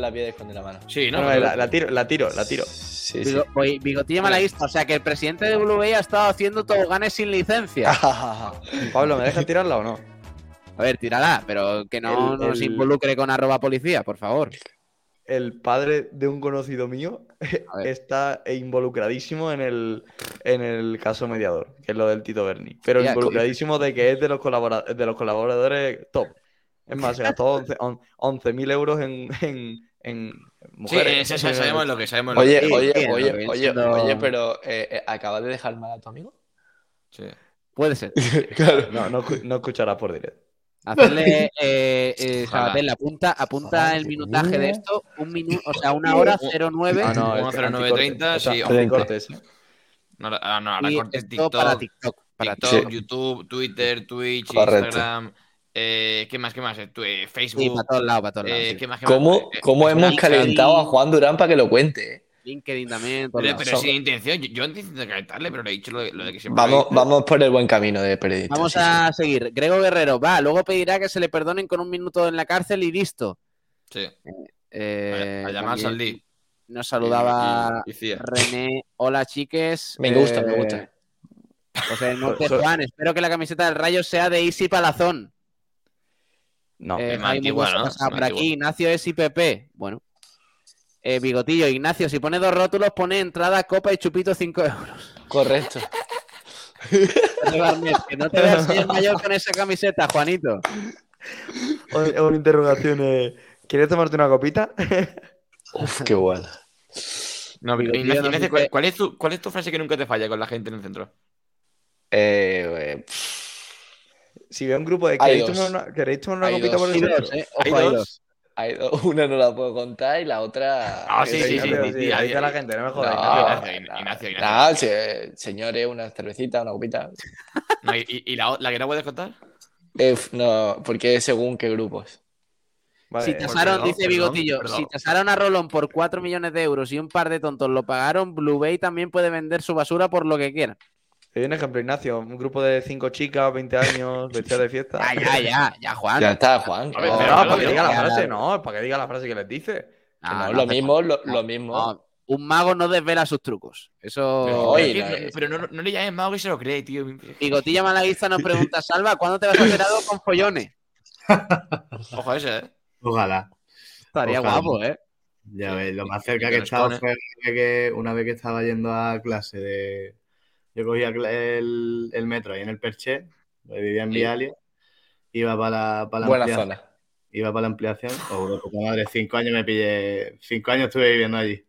la piedra y esconder la mano. Sí, la tiro. Sí, sí. Bigotilla malaguista, o sea que el presidente de Blue Bay ha estado haciendo toboganes sin licencia. Pablo, ¿me dejas tirarla o no? A ver, tírala, pero que no nos involucre con @policía, por favor. El padre de un conocido mío está involucradísimo en el caso mediador, que es lo del Tito Berni. Pero yeah, involucradísimo de que es de los colaboradores top. Es más, se gastó 11.000 euros en mujeres. Sí, eso sabemos lo que sabemos. Oye, pero ¿acabas de dejar mal a tu amigo? Sí. Puede ser. Claro. No escucharás por directo. Hacerle Sabatel, apunta el minutaje de esto, una hora 09. 09:30, sí, cortes. Ahora cortes TikTok, para TikTok, YouTube, Twitter, Twitch, correcto. Instagram, ¿Qué más? ¿Qué más? Facebook. Sí, para todos lados, para todos lados. Sí. ¿Qué más? ¿Qué más? ¿Cómo hemos calentado a Juan Durán para que lo cuente? LinkedIn también. Pero sin intención. Yo antes intento calentarle, pero le he dicho lo de que siempre. Vamos por el buen camino de periodista. Vamos a seguir. Grego Guerrero, va, luego pedirá que se le perdonen con un minuto en la cárcel y listo. Sí. A llamar a Saldi. Nos saludaba René. Hola, chiques. Me gusta. José Norte Juan, espero que la camiseta del Rayo sea de Isi Palazón. No, es más antigua, ¿no? Por aquí, Ignacio es IPP. Bueno. Bigotillo, Ignacio, si pone dos rótulos, pone entrada, copa y chupito 5 euros. Correcto. Que no te veas el mayor con esa camiseta, Juanito. Una interrogación. ¿Quieres tomarte una copita? Uf, qué guay. No, Ignacio, ¿cuál es tu frase que nunca te falla con la gente en el centro? Si veo un grupo de... ¿Queréis tomar una copita por el centro? Hay dos. Una no la puedo contar y la otra... Ah, sí. Ahí está la gente, no me jodas. Ignacio. Nada, señores, una cervecita, una copita. No, ¿y la que no puedes contar? No, porque según qué grupos. Vale, si tasaron, dice Bigotillo, si tasaron a Rolón por 4 millones de euros y un par de tontos lo pagaron, Blue Bay también puede vender su basura por lo que quiera. Te doy un ejemplo, Ignacio. Un grupo de 5 chicas, 20 años, vestidas de fiesta. Ya, Juan. Ya está, Juan. A ver, pero no, para que diga la frase, no. Para que diga la frase que les dice. No, lo mismo. No. Un mago no desvela sus trucos. Eso... Pero no le llames mago y se lo cree, tío. Bigotilla Malaguista nos pregunta, Salva, ¿cuándo te vas a hacer algo con follones? Ojo ese, ¿eh? Ojalá. Estaría guapo, ¿eh? Ya ves, lo más cerca que he estado fue que una vez que estaba yendo a clase de... Yo cogía el metro ahí en el Perché, vivía en Vialia, iba para la buena ampliación. Zona. Iba para la ampliación. Madre, 5 años me pillé. 5 años estuve viviendo allí.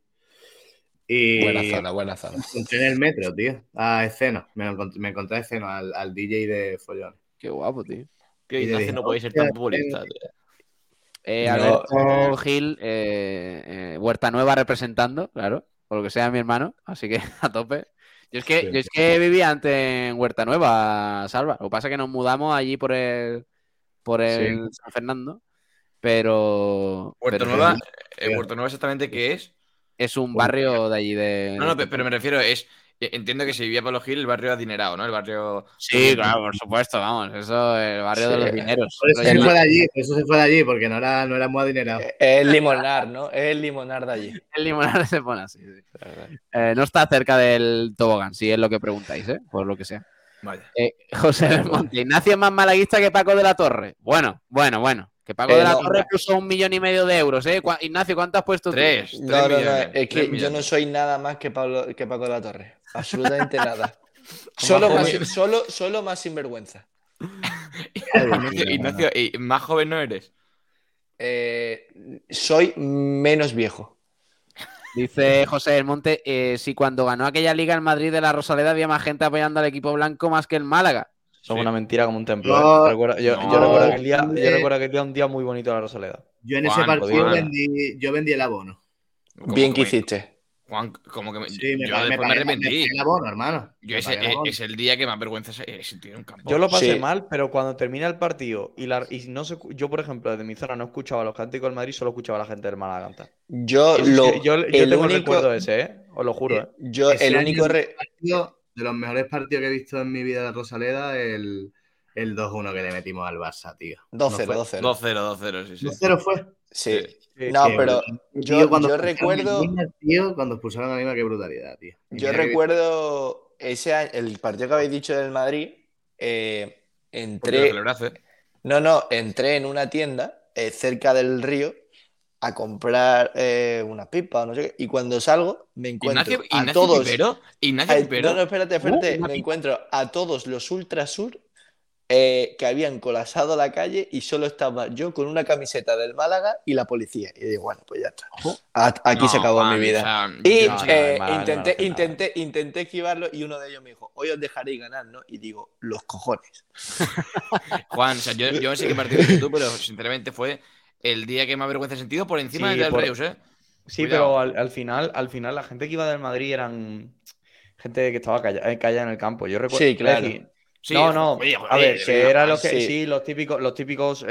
Y buena zona. Entré en el metro, tío, a Esceno. Me encontré a Esceno, al DJ de Follón. Qué guapo, tío. Qué Ignacio no puede ser tan populista, tío. Alberto Gil, Huerta Nueva representando, claro, por lo que sea mi hermano, así que a tope. Yo es que vivía antes en Huerta Nueva, Salva. Lo que pasa es que nos mudamos allí por el San Fernando, pero... ¿Huerta Nueva exactamente qué es? Es un barrio de allí de... No, pero me refiero, entiendo que se vivía Pablo Gil, el barrio adinerado, ¿no? El barrio... Sí, claro, por supuesto, vamos. Eso, el barrio de los dineros. Eso se fue de allí, porque no era muy adinerado. Es el Limonar, ¿no? Es el Limonar de allí. El Limonar se pone así, sí. No está cerca del tobogán, si es lo que preguntáis, ¿eh? Por lo que sea. Vaya. José del Monte, Ignacio es más malaguista que Paco de la Torre. Bueno. Que Paco de la Torre puso 1,5 millones de euros, ¿eh? Ignacio, ¿cuánto has puesto tú? 3. No, es que yo no soy nada más que Paco de la Torre. Absolutamente nada. Solo más sinvergüenza. Ignacio, ¿y más joven no eres? Soy menos viejo. Dice José del Monte, si cuando ganó aquella liga en Madrid de la Rosaleda había más gente apoyando al equipo blanco más que el Málaga. Son una mentira como un templo. Yo recuerdo que era un día muy bonito la Rosaleda. Yo en ese partido vendí el abono. Bien que hiciste. Juan, como que me... Sí, me arrepentí. El abono, hermano. Yo es el día que más vergüenza sentir un campo. Yo lo pasé mal, pero cuando termina el partido y no se... Yo, por ejemplo, desde mi zona no escuchaba los cánticos del Madrid, solo escuchaba a la gente del Málaga cantar. Yo tengo el recuerdo ese, ¿eh? Os lo juro, ¿eh? De los mejores partidos que he visto en mi vida de Rosaleda, el 2-1 que le metimos al Barça, tío. 2-0, sí. 2-0 fue. Sí. No, pero yo recuerdo... Cuando expulsaron a Lima, qué brutalidad, tío. Yo recuerdo ese año, el partido que habéis dicho del Madrid, entré en una tienda cerca del río a comprar una pipa o no sé qué. Y cuando salgo, me encuentro a todos... ¿Ignacio Pipero? No, espérate. Me encuentro a todos los Ultrasur que habían colapsado la calle y solo estaba yo con una camiseta del Málaga y la policía. Y digo, bueno, pues ya está. Aquí se acabó mi vida. Intenté esquivarlo y uno de ellos me dijo, hoy os dejaré ganar, ¿no? Y digo, los cojones. Juan, yo no sé qué partido que tú, pero sinceramente fue... El día que más vergüenza he sentido por encima del Reus, ¿eh? Sí, cuidado. Pero al final la gente que iba del Madrid eran gente que estaba callada en el campo. Yo recuerdo, sí, claro. Sí, no, oye, a ver, que era lo que sí, los típicos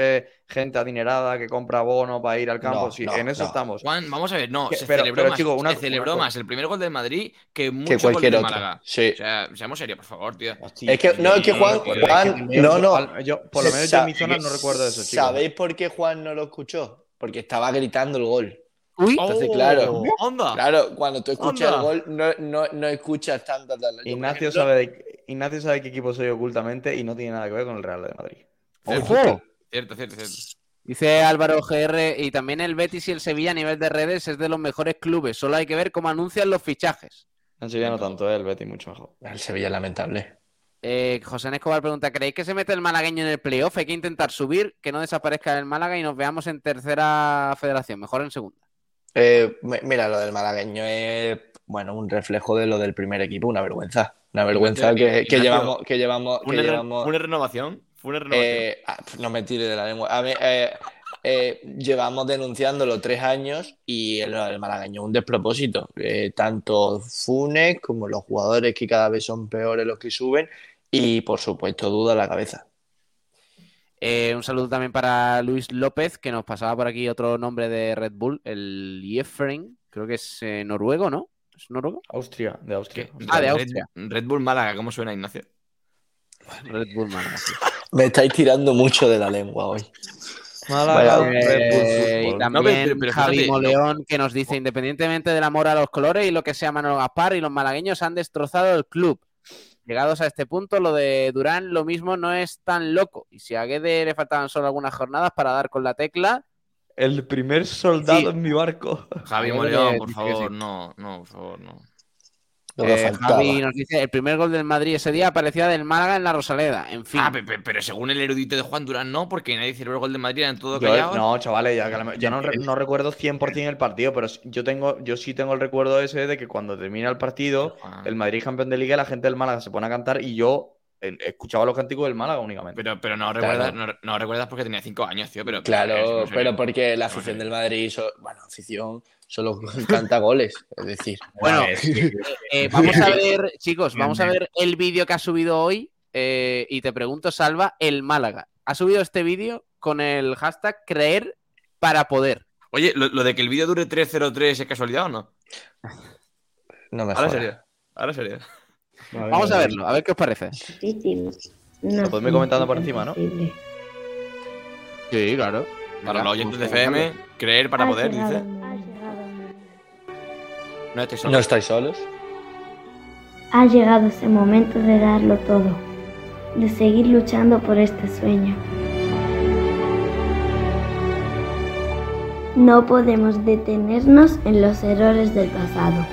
gente adinerada que compra bono para ir al campo, en eso estamos. Juan, vamos a ver, se celebró más el primer gol del Madrid que mucho que cualquier gol de Málaga. Sí. O sea, seamos serios, por favor, tío. Hostia, es que Juan, yo por lo menos yo en mi zona no recuerdo eso, chicos. ¿Sabéis por qué Juan no lo escuchó? Porque estaba gritando el gol. Entonces, claro, cuando tú escuchas el gol, no escuchas tanto. Ignacio sabe qué equipo soy ocultamente y no tiene nada que ver con el Real de Madrid. ¡Ojo! Cierto. Dice Álvaro GR, y también el Betis y el Sevilla a nivel de redes es de los mejores clubes. Solo hay que ver cómo anuncian los fichajes. El Sevilla no tanto, el Betis mucho mejor. El Sevilla es lamentable. José Escobar pregunta, ¿creéis que se mete el malagueño en el playoff? Hay que intentar subir, que no desaparezca el Málaga y nos veamos en tercera federación, mejor en segunda. Mira, lo del malagueño es un reflejo de lo del primer equipo, una vergüenza que llevamos. ¿Fue una renovación? No me tire de la lengua. A ver, llevamos denunciándolo 3 años y el malagueño es un despropósito. Tanto Funes como los jugadores que cada vez son peores los que suben y, por supuesto, duda en la cabeza. Un saludo también para Luis López, que nos pasaba por aquí otro nombre de Red Bull, el Jeffren, creo que es noruego, ¿no? ¿Es noruego? De Austria. Ah, de Austria. Red Bull Málaga, ¿cómo suena, Ignacio? Red Bull Málaga. Me estáis tirando mucho de la lengua hoy. Málaga, Red Bull. Y también pero Javi Moleón, que nos dice, independientemente del amor a los colores y lo que sea Manolo Gaspar, y los malagueños han destrozado el club. Llegados a este punto, lo de Durán, lo mismo, no es tan loco. Y si a Guedé le faltaban solo algunas jornadas para dar con la tecla... El primer soldado en mi barco. Javi Moleón, por favor, no. Javi nos dice, el primer gol del Madrid ese día aparecía del Málaga en la Rosaleda, en fin. Ah, pero según el erudito de Juan Durán, no, porque nadie celebró el gol del Madrid, eran todos callados. No, chavales, yo no recuerdo 100% el partido, pero yo sí tengo el recuerdo ese de que cuando termina el partido, el Madrid campeón de Liga, la gente del Málaga se pone a cantar y yo... escuchaba los cánticos del Málaga únicamente. Pero no recuerdas porque tenía 5 años, tío. Pero porque la afición del Madrid afición solo canta goles. Es decir. Bueno, vamos a ver, chicos, el vídeo que ha subido hoy. Y te pregunto, Salva, el Málaga. Ha subido este vídeo con el hashtag creer para poder. Oye, lo de que el vídeo dure 3:03 es casualidad o no? No me jodas. Ahora sería. Vamos a verlo, a ver qué os parece. Lo podéis comentando por encima, ¿no? Sí, claro. Para los oyentes de FM, creer para poder, dice. No estáis solos. Ha llegado ese momento de darlo todo, de seguir luchando por este sueño. No podemos detenernos en los errores del pasado.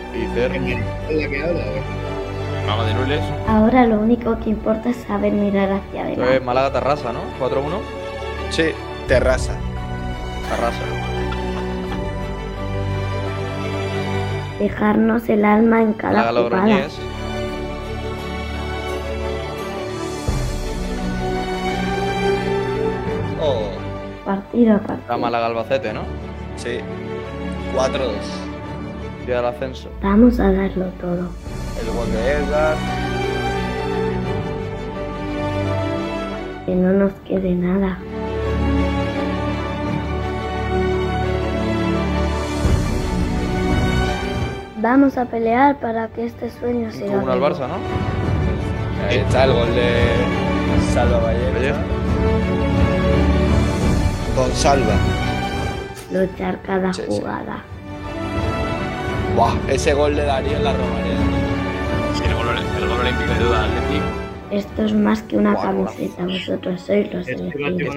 Ahora lo único que importa es saber mirar hacia adelante. Entonces, Málaga Terrassa, ¿no? 4-1. Sí, Terrassa. Dejarnos el alma en cada jugada. Partido a partido. La Málaga Albacete, ¿no? Sí. 4-2. Día del ascenso. Vamos a darlo todo. El gol de Edgar. Que no nos quede nada. Vamos a pelear para que este sueño se haga. 1-1 al Barça, ¿no? Ahí está el gol de Salva Jiménez. Con Salva. Luchar cada jugada. Buah, ese gol de Darío en la Romareda. El gol olímpico de duda, Atlético. Esto es más que una camiseta, vosotros sois los elegidos.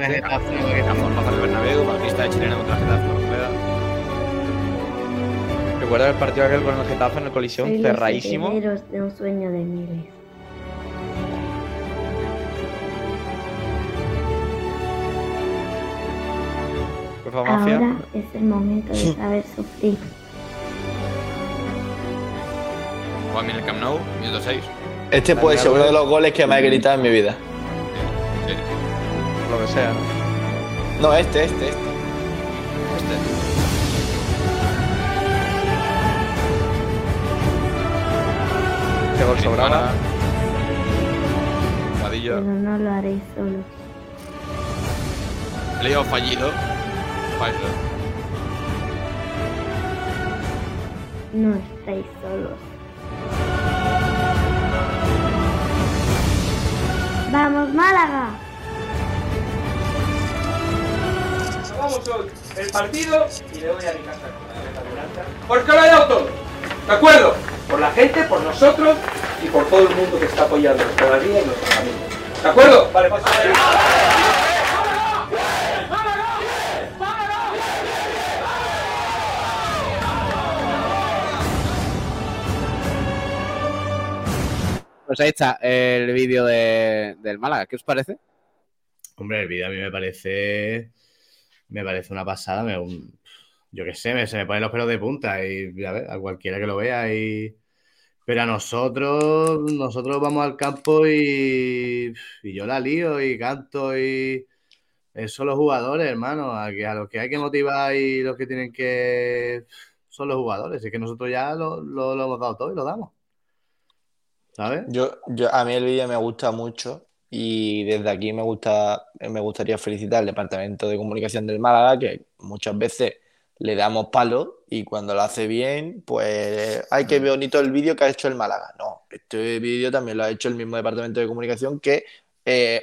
Recuerda el partido aquel con el Getafe en el Coliseum, cerradísimo. Sois los herederos de un sueño de miles. Ahora es el momento de saber sufrir. En el Camp Nou, 1-6. Este puede ser uno de los goles que más he gritado en mi vida. Sí. Lo que sea. No, este gol sobraba. Pesadilla. Pero no lo haréis solo. Leo fallido. No estáis solos. ¡Vamos, Málaga! Nos vamos hoy el partido y le voy a mi casa con la cabeza delante. Porque lo he dado todo. ¿De acuerdo? Por la gente, por nosotros y por todo el mundo que está apoyando nuestra vida y nuestros amigos. ¿De acuerdo? Vale, pues. Pues ahí está el vídeo del Málaga. ¿Qué os parece? Hombre, el vídeo a mí me parece una pasada. Yo qué sé, se me ponen los pelos de punta y a ver, a cualquiera que lo vea. Pero a nosotros vamos al campo y yo la lío y canto y son los jugadores, hermano. A los que hay que motivar y los que tienen que son los jugadores. Es que nosotros ya lo hemos dado todo y lo damos. ¿Sabes? A mí el vídeo me gusta mucho y desde aquí me gustaría felicitar al Departamento de Comunicación del Málaga, que muchas veces le damos palos y cuando lo hace bien, pues ¡ay, qué bonito el vídeo que ha hecho el Málaga! No, este vídeo también lo ha hecho el mismo Departamento de Comunicación que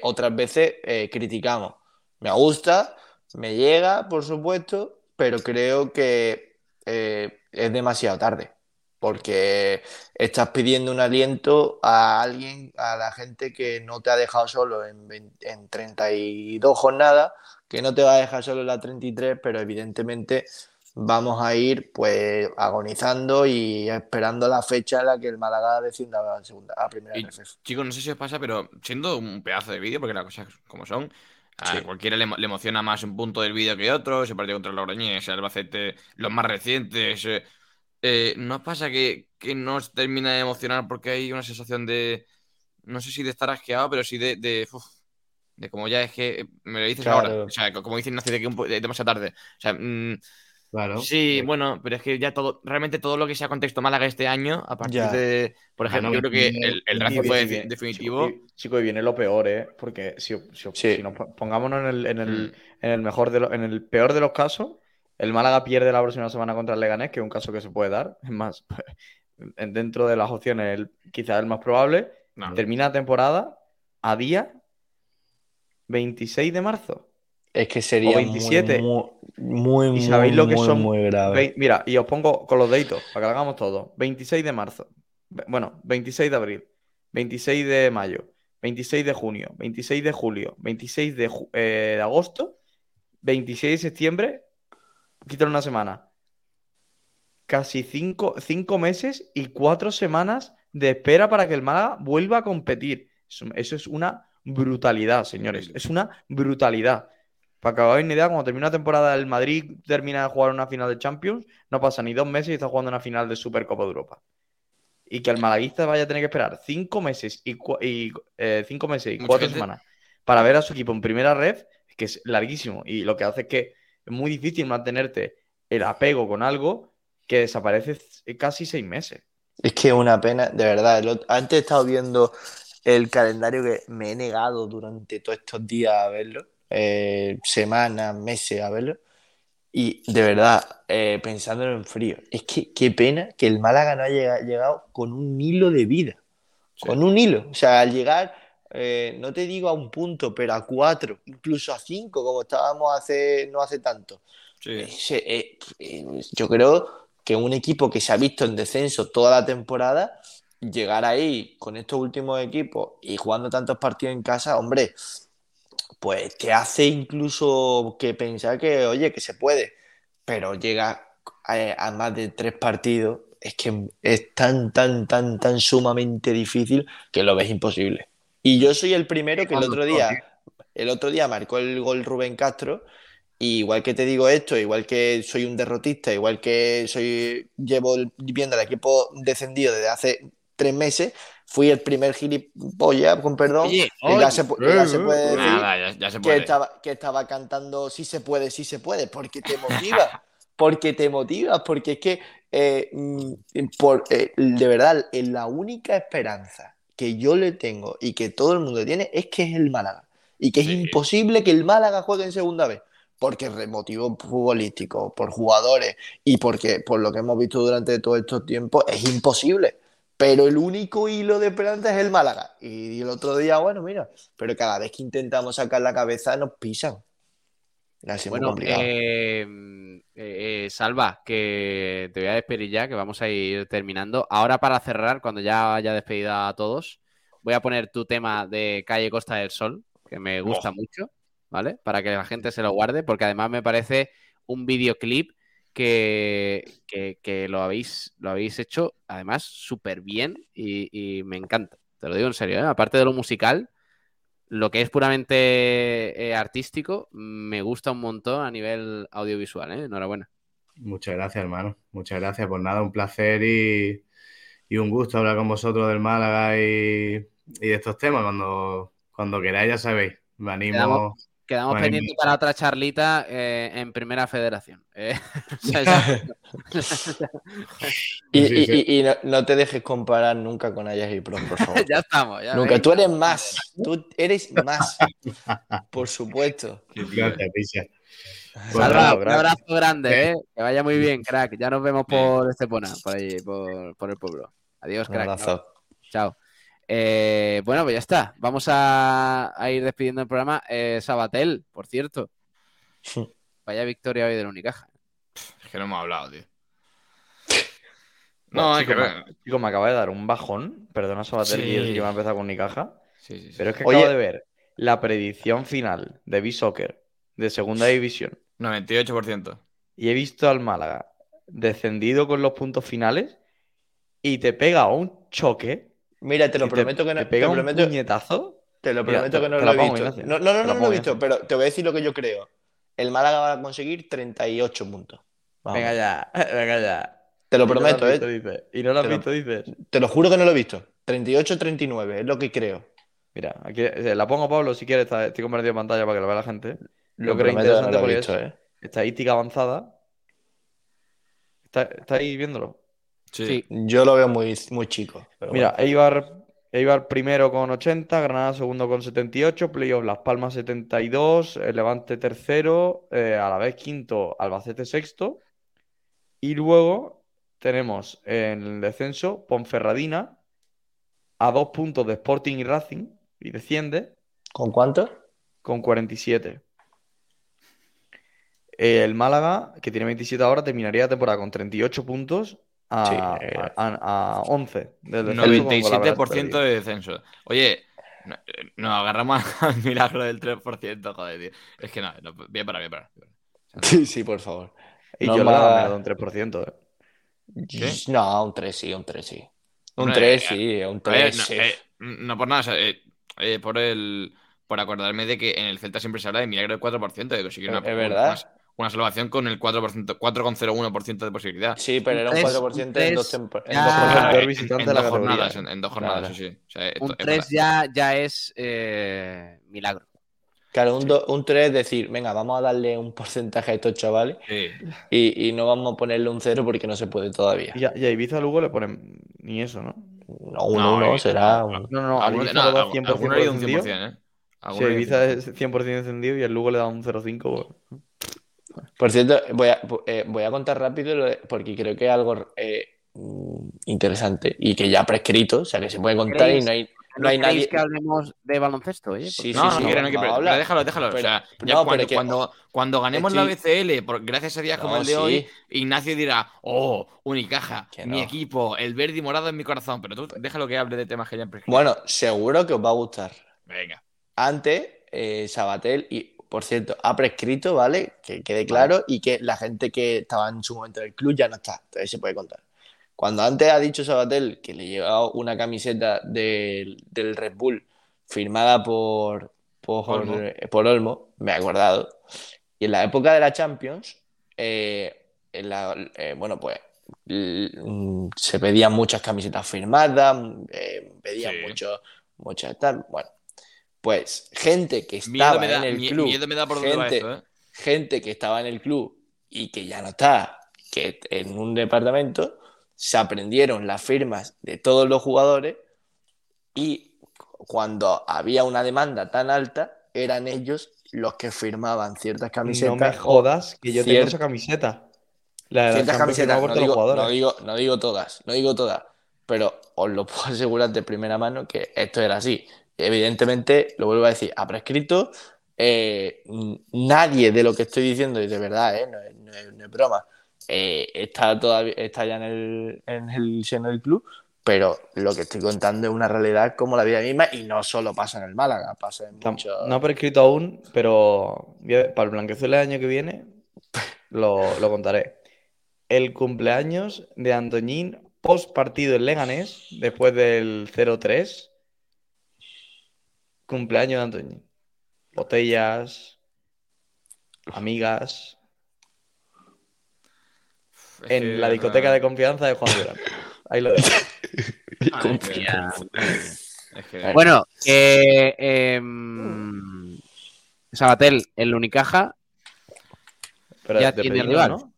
otras veces criticamos. Me gusta, me llega, por supuesto, pero creo que es demasiado tarde. Porque estás pidiendo un aliento a alguien, a la gente que no te ha dejado solo en 32 jornadas, que no te va a dejar solo en la 33, pero evidentemente vamos a ir pues agonizando y esperando la fecha en la que el Málaga descienda a primera RFF. Chicos, no sé si os pasa, pero siendo un pedazo de vídeo, porque las cosas como son, a cualquiera le emociona más un punto del vídeo que otro, ese partido contra el Logroñés, el Albacete, los más recientes... ¿no pasa que no os termina de emocionar porque hay una sensación de... No sé si de estar asqueado, pero sí de como ya es que... Me lo dices claro. Ahora. O sea, como dicen, nace de demasiado tarde. O sea, claro. Sí, bueno, pero es que ya todo... Realmente todo lo que sea contexto Málaga este año, a partir ya. De... Por ejemplo, yo creo que el Racing fue definitivo. Chico, y viene lo peor, ¿eh? Porque si nos pongámonos en el peor de los casos... El Málaga pierde la próxima semana contra el Leganés, que es un caso que se puede dar. Es más, dentro de las opciones, quizás el más probable. No. Termina la temporada a día 26 de marzo. Es que sería o 27. Muy, ¿y sabéis lo que muy, son? Muy grave. Mira, y os pongo con los deditos, para que lo hagamos todo. 26 de marzo. Bueno, 26 de abril. 26 de mayo. 26 de junio. 26 de julio. 26 de agosto. 26 de septiembre... Quitar una semana. Casi 5 meses y 4 semanas de espera para que el Málaga vuelva a competir. Eso es una brutalidad, señores. Es una brutalidad. Para que hagáis una idea, cuando termina la temporada el Madrid termina de jugar una final de Champions, no pasa ni 2 meses y está jugando una final de Supercopa de Europa. Y que el malaguista vaya a tener que esperar 5 meses y 4 semanas para ver a su equipo en primera ref, que es larguísimo. Y lo que hace es que es muy difícil mantenerte el apego con algo que desaparece casi 6 meses. Es que es una pena, de verdad. Antes he estado viendo el calendario que me he negado durante todos estos días a verlo. Semanas, meses a verlo. Y de verdad, pensándolo en frío. Es que qué pena que el Málaga no haya llegado con un hilo de vida. Sí. Con un hilo. O sea, al llegar, no te digo a un punto, pero a 4, incluso a 5, como estábamos no hace tanto. Sí. Yo creo que un equipo que se ha visto en descenso toda la temporada, llegar ahí con estos últimos equipos y jugando tantos partidos en casa, hombre, pues te hace incluso que pensar que, oye, que se puede, pero llega a más de 3 partidos, es que es tan sumamente difícil que lo ves imposible. Y yo soy el primero que el otro día marcó el gol Rubén Castro, y igual que te digo esto, igual que soy un derrotista, igual que llevo viendo al equipo descendido desde hace 3 meses, fui el primer gilipollas, con perdón, sí, ya se puede decir ya se puede. Que estaba cantando sí se puede, porque te motiva. porque es que de verdad es la única esperanza que yo le tengo y que todo el mundo tiene es que es el Málaga. Y que es imposible que el Málaga juegue en segunda vez. Porque motivo futbolístico, por jugadores y porque por lo que hemos visto durante todos estos tiempos es imposible. Pero el único hilo de esperanza es el Málaga. Y el otro día, bueno, mira, pero cada vez que intentamos sacar la cabeza nos pisan. Bueno, Salva, que te voy a despedir ya, que vamos a ir terminando. Ahora para cerrar, cuando ya haya despedido a todos, voy a poner tu tema de Calle Costa del Sol, que me gusta mucho, ¿vale? Para que la gente se lo guarde, porque además me parece un videoclip que lo habéis hecho además súper bien y me encanta. Te lo digo en serio, ¿eh? Aparte de lo musical, lo que es puramente artístico me gusta un montón a nivel audiovisual, ¿eh? Enhorabuena. Muchas gracias, hermano. Muchas gracias. Por nada, un placer y un gusto hablar con vosotros del Málaga y de estos temas. Cuando queráis, ya sabéis. Me animo. Quedamos pendientes para otra charlita en Primera Federación. Y no te dejes comparar nunca con Ayas y Prom, por favor. Ya estamos. Ya nunca. Ves. Tú eres más. Tú eres más. Por supuesto. Gracias, Richard. Salva, un abrazo grande. Que vaya muy bien, crack. Ya nos vemos por Estepona, por allí, por el pueblo. Adiós, crack. Un abrazo. Chao. Bueno, pues ya está. Vamos a ir despidiendo el programa. Sabatel, por cierto. Sí. Vaya victoria hoy del Unicaja. Es que no hemos hablado, tío. No, es que... Chico, me acaba de dar un bajón. Perdona, Sabatel, sí. Y es que va a empezar con Unicaja. Sí. Pero es que acabo de ver la predicción final de B-Soccer de segunda división. 98%. Y he visto al Málaga descendido con los puntos finales y te pega un choque. Mira, te lo prometo que no. ¿Te pega un puñetazo? Te lo prometo que no lo he visto. No lo he visto, pero te voy a decir lo que yo creo. El Málaga va a conseguir 38 puntos. Vamos. Venga ya. Te lo prometo, ¿eh? Y no lo has visto, dices. Te lo juro que no lo he visto. 38-39, es lo que creo. Mira, aquí la pongo, Pablo, si quieres. Estoy compartiendo pantalla para que lo vea la gente. Lo creo interesante porque es estadística avanzada. ¿Estáis viéndolo? Sí. Yo lo veo muy, muy chico. Mira, bueno. Eibar primero con 80, Granada segundo con 78, playoff Las Palmas 72, Levante tercero, Alavés quinto, Albacete sexto. Y luego tenemos en el descenso Ponferradina a 2 puntos de Sporting y Racing y desciende. ¿Con cuánto? Con 47. El Málaga, que tiene 27 ahora, terminaría la temporada con 38 puntos. A 11 del 97% de descenso. Oye, nos agarramos al milagro del 3%, joder, tío. Es que no, voy a parar. Sí, por favor. Y no, yo le he dado un 3%. ¿Qué? No, un 3 sí. Un 3 sí. No por nada, o sea, por acordarme de que en el Celta siempre se habla de milagro del 4%, de conseguir una... Es verdad. Una salvación con el 4%, 4,01% de posibilidad. Sí, pero era un 4% en dos jornadas. En 2 jornadas, sí. O sea, un 3 ya es milagro. Claro, un 3 es decir, venga, vamos a darle un porcentaje a estos chavales y no vamos a ponerle un 0 porque no se puede todavía. Y a Ibiza luego le ponen ni eso, ¿no? No, uno será... No, a Ibiza le da 100% de encendido. Sí, a Ibiza es 100% de encendido y al Lugo le da un 0,5%. Por cierto, voy a contar rápido porque creo que es algo interesante y que ya prescrito, o sea que se puede contar y no hay nadie que hablemos de baloncesto, ¿eh? No, déjalo. Pero, o sea, ya no, cuando ganemos la BCL, gracias a días como el de hoy, Ignacio dirá, Unicaja, mi equipo, el verde y morado en mi corazón, pero tú déjalo que hable de temas que ya han prescrito. Bueno, seguro que os va a gustar. Venga. Antes, Sabatel y... Por cierto, ha prescrito, ¿vale? Que quede claro y que la gente que estaba en su momento en el club ya no está. Entonces se puede contar. Cuando antes ha dicho Sabatel que le llevaba una camiseta del Red Bull firmada por Olmo, me he acordado. Y en la época de la Champions, se pedían muchas camisetas firmadas, pedían muchas tal. Bueno. Pues gente que estaba en el club y que ya no está, que en un departamento se aprendieron las firmas de todos los jugadores y cuando había una demanda tan alta, eran ellos los que firmaban ciertas camisetas. No me jodas, que yo tengo esa camiseta. Ciertas camisetas, no digo todas, pero os lo puedo asegurar de primera mano que esto era así. Evidentemente, lo vuelvo a decir, ha prescrito. Nadie de lo que estoy diciendo, y de verdad, no es broma, está ya en el seno del club, pero lo que estoy contando es una realidad como la vida misma, y no solo pasa en el Málaga, pasa en muchos... No ha prescrito aún, pero para el Blanquiazules el año que viene lo contaré. El cumpleaños de Antoñín post partido en Leganés, después del 0-3, cumpleaños de Antoñín. Botellas, amigas, en la discoteca de confianza de Juan Durán. Ahí lo dejo. Bueno, Sabatel, el Unicaja ya tiene rival, ¿no?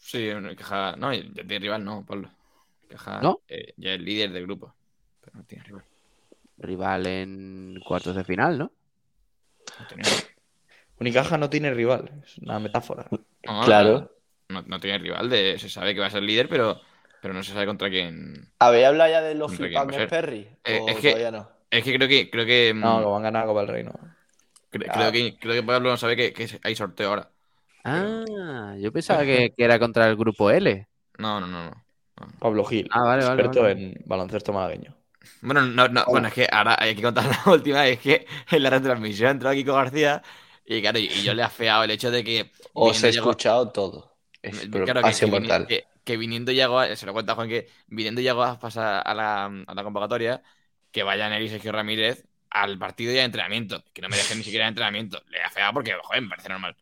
Sí, el Unicaja... No, ya tiene rival, no, Pablo. Unicaja, ¿no? Ya es líder del grupo, pero no tiene rival. Rival en cuartos de final, ¿no? Unicaja no tiene rival, es una metáfora. No, claro. No tiene rival, se sabe que va a ser líder, pero no se sabe contra quién. ¿Habéis hablado ya de los flipantes Perry? Es que creo que no, lo van a ganar a Copa del Rey, ¿no? Creo que Pablo no sabe que hay sorteo ahora. Yo pensaba que era contra el grupo L. No. Pablo Gil, experto en baloncesto malagueño. Bueno, bueno, es que ahora hay que contar la última. Es que en la retransmisión ha entrado Kike García y claro, y yo le he afeado el hecho de que... Os he escuchado todo. Claro, ha sido mortal. Que viniendo llegó, se lo cuenta Juan, que viniendo llegó a pasar a la convocatoria, que vayan él y Sergio Ramírez al partido y al entrenamiento. Que no me dejen ni siquiera el entrenamiento. Le he afeado porque, joder, me parece normal.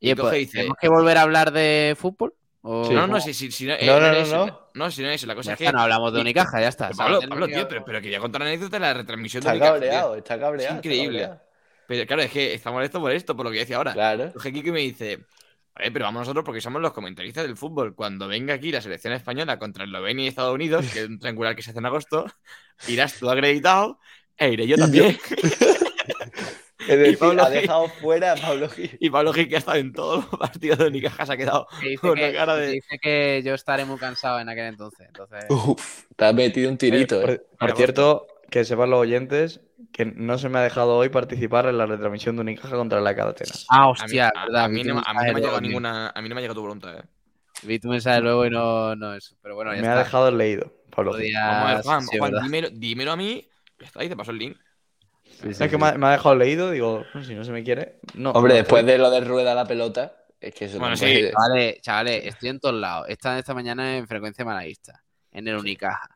Y pues, dice, ¿tenemos que volver a hablar de fútbol? O... Sí, no, si no es eso, la cosa es que... no hablamos de Unicaja, ya está. Pablo, tío, pero quería contar la anécdota de la retransmisión de Unicaja. Está cabreado. Es increíble. Pero claro, es que está molesto por esto, por lo que decía ahora. Claro. Coge Kike me dice, a ver, pero vamos nosotros porque somos los comentaristas del fútbol. Cuando venga aquí la selección española contra Eslovenia y Estados Unidos, que es un triangular que se hace en agosto, irás tú acreditado e iré yo también. Es decir, ha dejado fuera a Pablo Gil. Y Pablo Gil, que ha estado en todos los partidos de Unicaja, se ha quedado con una cara de... Dice que yo estaré muy cansado en aquel entonces... Uf, te has metido un tirito. Por cierto, que sepan los oyentes que no se me ha dejado hoy participar en la retransmisión de Unicaja contra la Cadena. Ah, hostia, verdad. A mí no me ha llegado tu voluntad, Vi tu mensaje luego y no eso. Pero bueno, ya me está. Ha dejado el leído, Pablo Gil. Juan, dímelo a mí. Ya está, y te paso el link. Sí. Me ha dejado leído, digo, si no se me quiere. No, hombre, después de lo de rueda la pelota, es que eso bueno, sí. Chavales, estoy en todos lados. Esta mañana en Frecuencia Malaguista, en el Unicaja,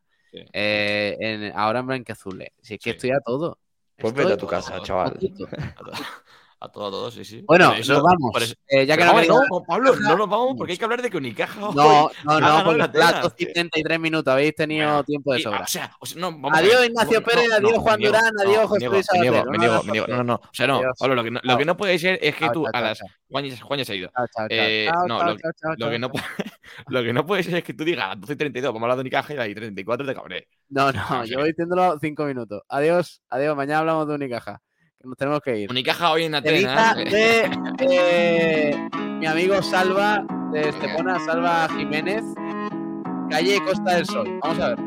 ahora en Blanquiazules. Si es que estoy a todo. Pues vete a tu casa, chaval. A todos, sí. Bueno, eso, nos vamos. Eso... ya que no, Pablo, no nos vamos porque hay que hablar de que Unicaja... No, porque los platos 53 minutos, habéis tenido tiempo de sobra. Adiós Ignacio Pérez, adiós Juan Durán, adiós José Luis Sabater. No. O sea, no, Pablo, lo que no puede ser es que tú a las... Juan ya se ha ido. Lo que no puede ser es que tú digas a las 12:32, vamos a hablar de Unicaja, y a las 34 te cabré. No, yo voy diciéndolo 5 minutos. Adiós, mañana hablamos de Unicaja. Nos tenemos que ir. Unicaja hoy en Atenas. Mi amigo Salva de Estepona, Salva Jiménez, calle Costa del Sol. Vamos a ver.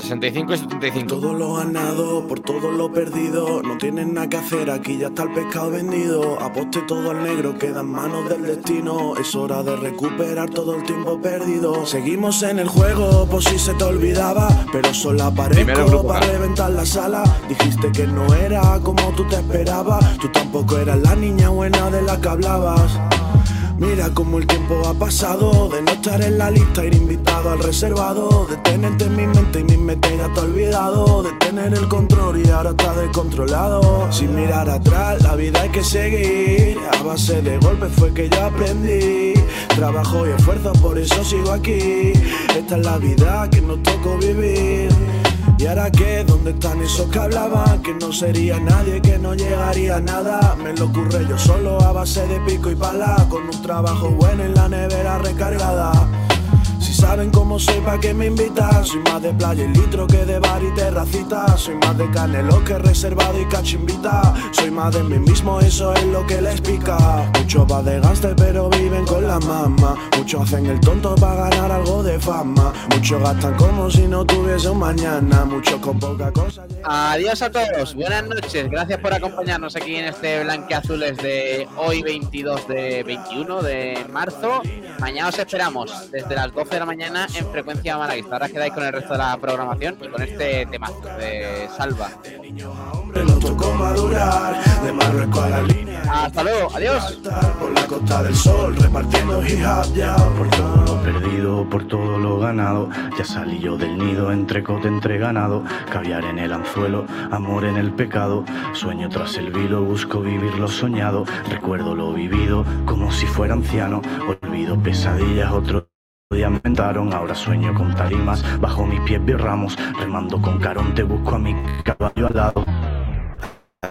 65 y 75. Todo lo ganado, por todo lo perdido. No tienen nada que hacer, aquí ya está el pescado vendido. Aposte todo al negro, queda en manos del destino. Es hora de recuperar todo el tiempo perdido. Seguimos en el juego, por si se te olvidaba. Pero solo aparezco para reventar la sala. Dijiste que no era como tú te esperabas. Tú tampoco eras la niña buena de la que hablabas. Mira cómo el tiempo ha pasado. De no estar en la lista, ir invitado al reservado. De tenerte en mi mente y mis meteras te he olvidado. De tener el control y ahora está descontrolado. Sin mirar atrás, la vida hay que seguir. A base de golpes fue que yo aprendí. Trabajo y esfuerzo, por eso sigo aquí. Esta es la vida que nos tocó vivir. ¿Y ahora qué? ¿Dónde están esos que hablaban? Que no sería nadie, que no llegaría a nada. Me lo ocurre yo solo a base de pico y pala. Con un trabajo bueno en la nevera recargada. Si saben cómo como soy, pa' que me invitas. Soy más de playa y litro que de bar y terracita. Soy más de Canelo que reservado y cachimbita. Soy más de mí mismo, eso es lo que les pica. Muchos va de gánster pero viven con la mamá. Muchos hacen el tonto para ganar algo de fama. Muchos gastan como si no tuviese un mañana. Muchos con poca cosa. Adiós a todos, buenas noches. Gracias por acompañarnos aquí en este Blanquiazules de hoy 21 de marzo. Mañana os esperamos desde las 12 de la mañana en Frecuencia Malaguista. Ahora quedáis con el resto de la programación y con este tema de Salva. Hasta luego, adiós. Por la costa del sol, repartiendo hijab ya. Por todo lo perdido, por todo lo ganado. Ya salí yo del nido, entrecote entre ganado. Caviar en el anzuelo, amor en el pecado. Sueño tras el vilo, busco vivir lo soñado. Recuerdo lo vivido, como si fuera anciano. Olvido pesadillas, otro día me inventaron, ahora sueño con tarimas. Bajo mis pies veo ramos, remando con Carón, te busco a mi caballo al lado.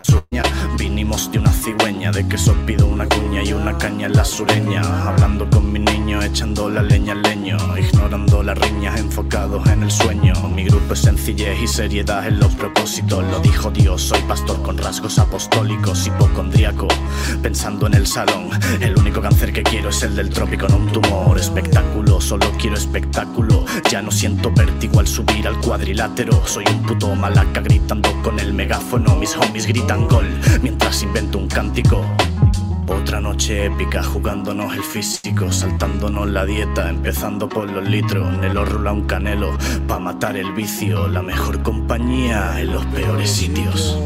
Sueña, vinimos de una cigüeña, de que os pido una cuña y una caña en la sureña. Hablando con mi niño, echando la leña al leño, ignorando las riñas, enfocados en el sueño. Mi grupo es sencillez y seriedad en los propósitos. Lo dijo Dios, soy pastor con rasgos apostólicos, hipocondríaco, pensando en el salón. El único cáncer que quiero es el del trópico, no un tumor. Espectáculo, solo quiero espectáculo. Ya no siento vértigo al subir al cuadrilátero. Soy un puto malaca gritando con el megáfono. Mis homies gritan gol, mientras invento un cántico. Otra noche épica, jugándonos el físico, saltándonos la dieta, empezando por los litros. Nelo rula un canelo, pa' matar el vicio. La mejor compañía en los peores sitios.